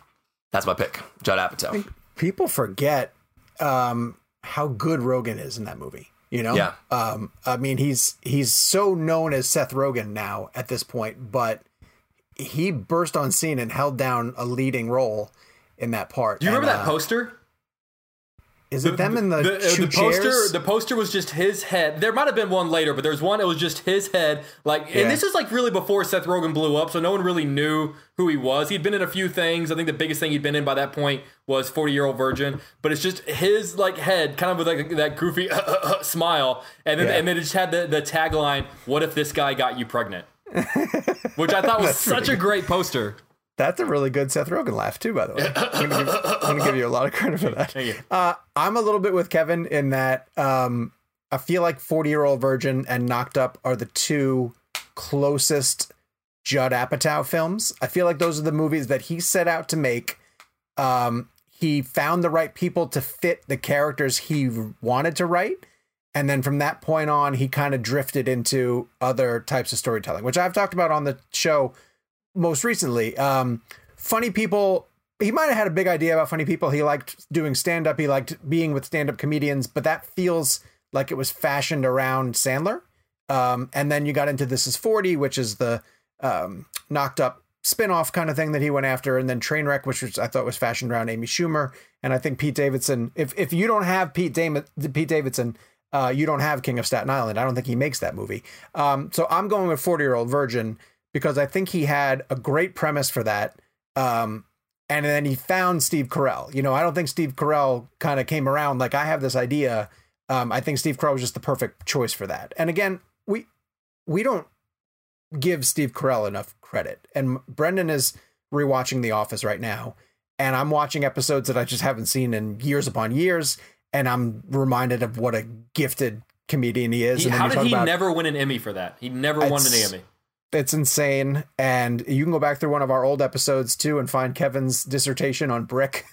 that's my pick, Judd Apatow. People forget um, how good Rogan is in that movie. You know, yeah. um, I mean, he's he's so known as Seth Rogen now at this point, but he burst on scene and held down a leading role in that part. Do you and, remember that uh, poster? Is it the, them in the, the, the poster? Chairs? The poster was just his head. There might have been one later, but there's one. It was just his head. Like, yeah. And this is like really before Seth Rogen blew up, so no one really knew who he was. He'd been in a few things. I think the biggest thing he'd been in by that point was forty year old virgin. But it's just his like head, kind of with like that goofy uh, uh, uh, smile, and then yeah. and then it just had the, the tagline, "What if this guy got you pregnant?" Which I thought was such a great poster. That's a really good Seth Rogen laugh, too, by the way. I'm going to give, give you a lot of credit for that. Thank you. Uh, I'm a little bit with Kevin in that um, I feel like forty year old virgin and Knocked Up are the two closest Judd Apatow films. I feel like those are the movies that he set out to make. Um, he found the right people to fit the characters he wanted to write. And then from that point on, he kind of drifted into other types of storytelling, which I've talked about on the show most recently. Um, Funny People, he might have had a big idea about Funny People. He liked doing stand-up. He liked being with stand-up comedians, but that feels like it was fashioned around Sandler. Um, and then you got into This Is forty, which is the um, Knocked Up spinoff kind of thing that he went after. And then Trainwreck, which was, I thought was fashioned around Amy Schumer. And I think Pete Davidson, if if you don't have Pete, Dam- Pete Davidson, uh, you don't have King of Staten Island. I don't think he makes that movie. Um, so I'm going with forty year old virgin. Because I think he had a great premise for that. Um, and then he found Steve Carell. You know, I don't think Steve Carell kind of came around like, I have this idea. Um, I think Steve Carell was just the perfect choice for that. And again, we we don't give Steve Carell enough credit. And Brendan is rewatching The Office right now. And I'm watching episodes that I just haven't seen in years upon years. And I'm reminded of what a gifted comedian he is. He, and how did he about, never win an Emmy for that? He never won an Emmy. It's insane. And you can go back through one of our old episodes too and find Kevin's dissertation on Brick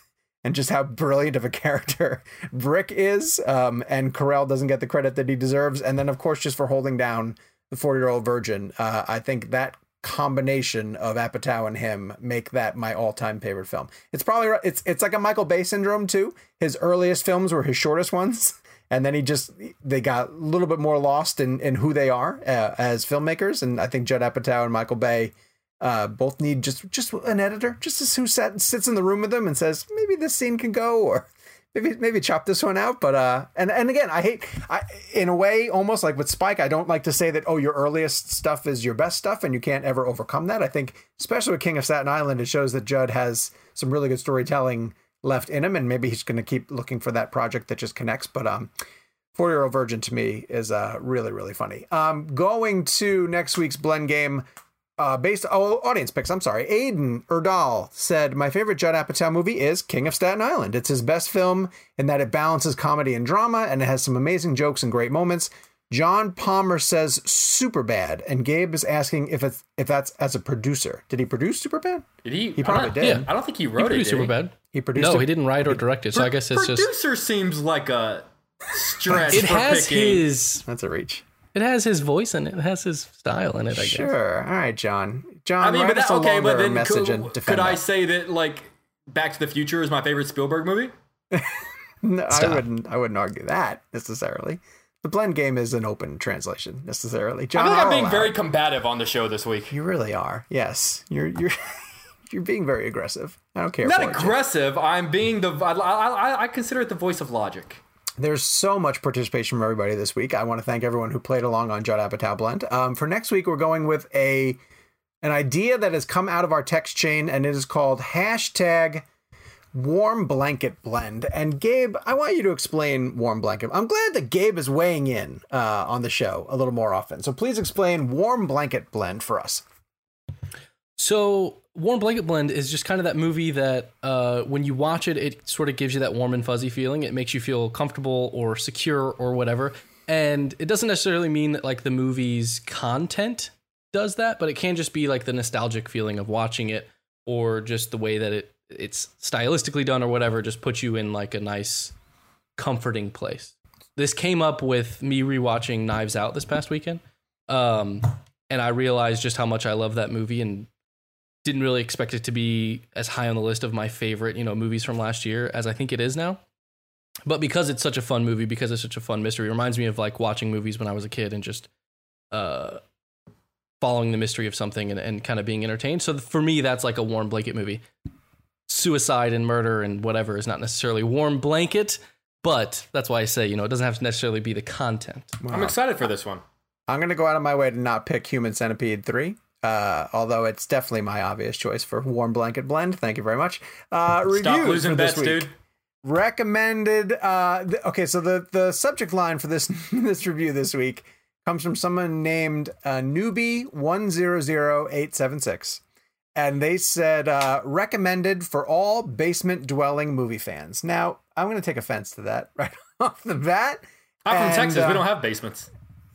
and just how brilliant of a character Brick is. Um, and Carell doesn't get the credit that he deserves. And then of course, just for holding down the forty year old virgin. Uh, I think that combination of Apatow and him make that my all time favorite film. It's probably, it's, it's like a Michael Bay syndrome too. His earliest films were his shortest ones. And then he just, they got a little bit more lost in, in who they are uh, as filmmakers. And I think Judd Apatow and Michael Bay uh, both need just just an editor, just as who sat, sits in the room with them and says, maybe this scene can go, or maybe maybe chop this one out. But uh, and, and again, I hate, I in a way, almost like with Spike, I don't like to say that, oh, your earliest stuff is your best stuff and you can't ever overcome that. I think, especially with King of Staten Island, it shows that Judd has some really good storytelling left in him, and maybe he's going to keep looking for that project that just connects. But um, forty year old virgin to me is uh really, really funny. Um, going to next week's blend game, uh, based oh audience picks. I'm sorry, Aiden Erdal said my favorite Judd Apatow movie is King of Staten Island. It's his best film in that it balances comedy and drama, and it has some amazing jokes and great moments. John Palmer says Superbad, and Gabe is asking if it's if that's as a producer. Did he produce Superbad? Did he? He probably did. Yeah, I don't think he wrote he produced it. Did Superbad. He? He produced. No, it. He didn't write or direct it. So Pro- I guess it's producer just producer seems like a stretch. It for has picking. His. That's a reach. It has his voice in it. It has his style in it. I guess. Sure. All right, John. John. I mean, but that's okay. But then could, could I that. say that like Back to the Future is my favorite Spielberg movie? No, Stop. I wouldn't. I wouldn't argue that necessarily. The blend game is an open translation necessarily. John, I feel like I'm being allowed. very combative on the show this week. You really are. Yes, you're you're you're being very aggressive. I don't care. Not aggressive. It. I'm being the. I, I I consider it the voice of logic. There's so much participation from everybody this week. I want to thank everyone who played along on Judd Apatow Blend. Um, for next week, we're going with a an idea that has come out of our text chain, and it is called hashtag Warm Blanket Blend. And Gabe, I want you to explain Warm Blanket. I'm glad that Gabe is weighing in uh, on the show a little more often. So please explain Warm Blanket Blend for us. So Warm Blanket Blend is just kind of that movie that uh, when you watch it, it sort of gives you that warm and fuzzy feeling. It makes you feel comfortable or secure or whatever. And it doesn't necessarily mean that like the movie's content does that, but it can just be like the nostalgic feeling of watching it or just the way that it it's stylistically done or whatever, just puts you in like a nice comforting place. This came up with me rewatching Knives Out this past weekend. Um, and I realized just how much I love that movie and didn't really expect it to be as high on the list of my favorite, you know, movies from last year as I think it is now. But because it's such a fun movie, because it's such a fun mystery, it reminds me of like watching movies when I was a kid and just, uh, following the mystery of something and, and kind of being entertained. So for me, that's like a warm blanket movie. Suicide and murder and whatever is not necessarily warm blanket, but that's why I say, you know, it doesn't have to necessarily be the content. Wow. I'm excited for this one. I'm going to go out of my way to not pick Human Centipede three. Uh, although it's definitely my obvious choice for warm blanket blend. Thank you very much. Uh, reviews Stop losing for this bets, week. Dude. Recommended. Uh, th- okay, so the, the subject line for this this review this week comes from someone named uh, newbie one zero zero eight seven six, and they said uh, recommended for all basement dwelling movie fans. Now I'm going to take offense to that right off the bat. I'm and, from Texas. Uh, we don't have basements.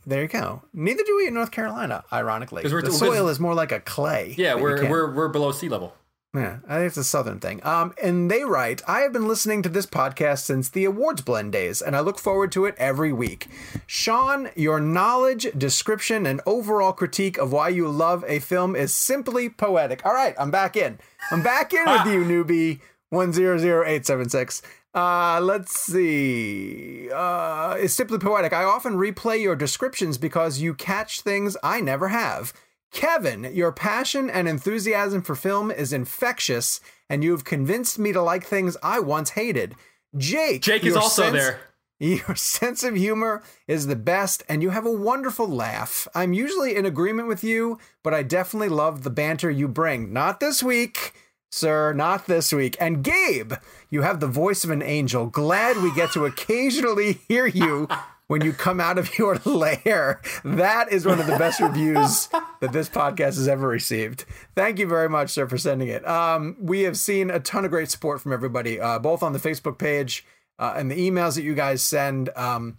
There you go. Neither do we in North Carolina, ironically. We're, the soil is more like a clay. Yeah, we're we're we're below sea level. Yeah, I think it's a southern thing. Um, and they write, I have been listening to this podcast since the awards blend days, and I look forward to it every week. Sean, your knowledge, description, and overall critique of why you love a film is simply poetic. All right, I'm back in. I'm back in with you, newbie one zero zero eight seven six. Uh, let's see. Uh, it's simply poetic. I often replay your descriptions because you catch things I never have. Kevin, your passion and enthusiasm for film is infectious, and you've convinced me to like things I once hated. Jake, Jake is also sense, there. Your sense of humor is the best, and you have a wonderful laugh. I'm usually in agreement with you, but I definitely love the banter you bring. Not this week. Sir, not this week. And Gabe, you have the voice of an angel. Glad we get to occasionally hear you when you come out of your lair. That is one of the best reviews that this podcast has ever received. Thank you very much, sir, for sending it. Um, we have seen a ton of great support from everybody, uh, both on the Facebook page uh, and the emails that you guys send. Um,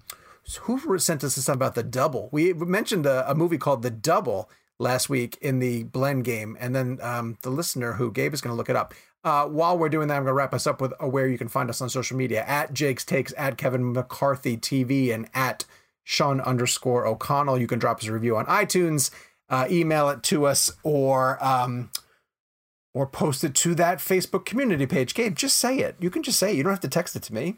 who sent us this about The Double? We mentioned a, a movie called The Double last week in the blend game, and then um, the listener who Gabe is going to look it up. Uh, while we're doing that, I'm going to wrap us up with uh, where you can find us on social media: at Jake's Takes, at Kevin McCarthy T V, and at Sean underscore O'Connell. You can drop us a review on iTunes, uh, email it to us, or um, or post it to that Facebook community page. Gabe, just say it. You can just say it. You don't have to text it to me.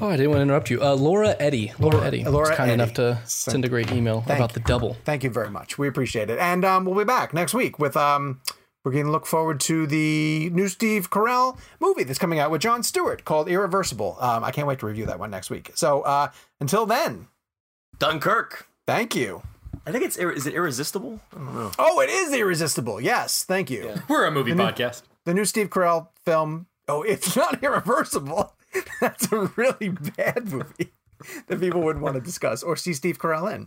Oh, I didn't want to interrupt you. Uh, Laura Eddy. Laura, Laura Eddy Laura was kind Eddy. enough to send a great email Thank about you. The double. Thank you very much. We appreciate it. And um, we'll be back next week with, um, we're going to look forward to the new Steve Carell movie that's coming out with Jon Stewart called Irreversible. Um, I can't wait to review that one next week. So uh, until then. Dunkirk. Thank you. I think it's, is it Irresistible? I don't know. Oh, it is Irresistible. Yes. Thank you. Yeah. We're a movie the podcast. New, the new Steve Carell film. Oh, it's not Irreversible. That's a really bad movie that people would want to discuss or see Steve Carell in.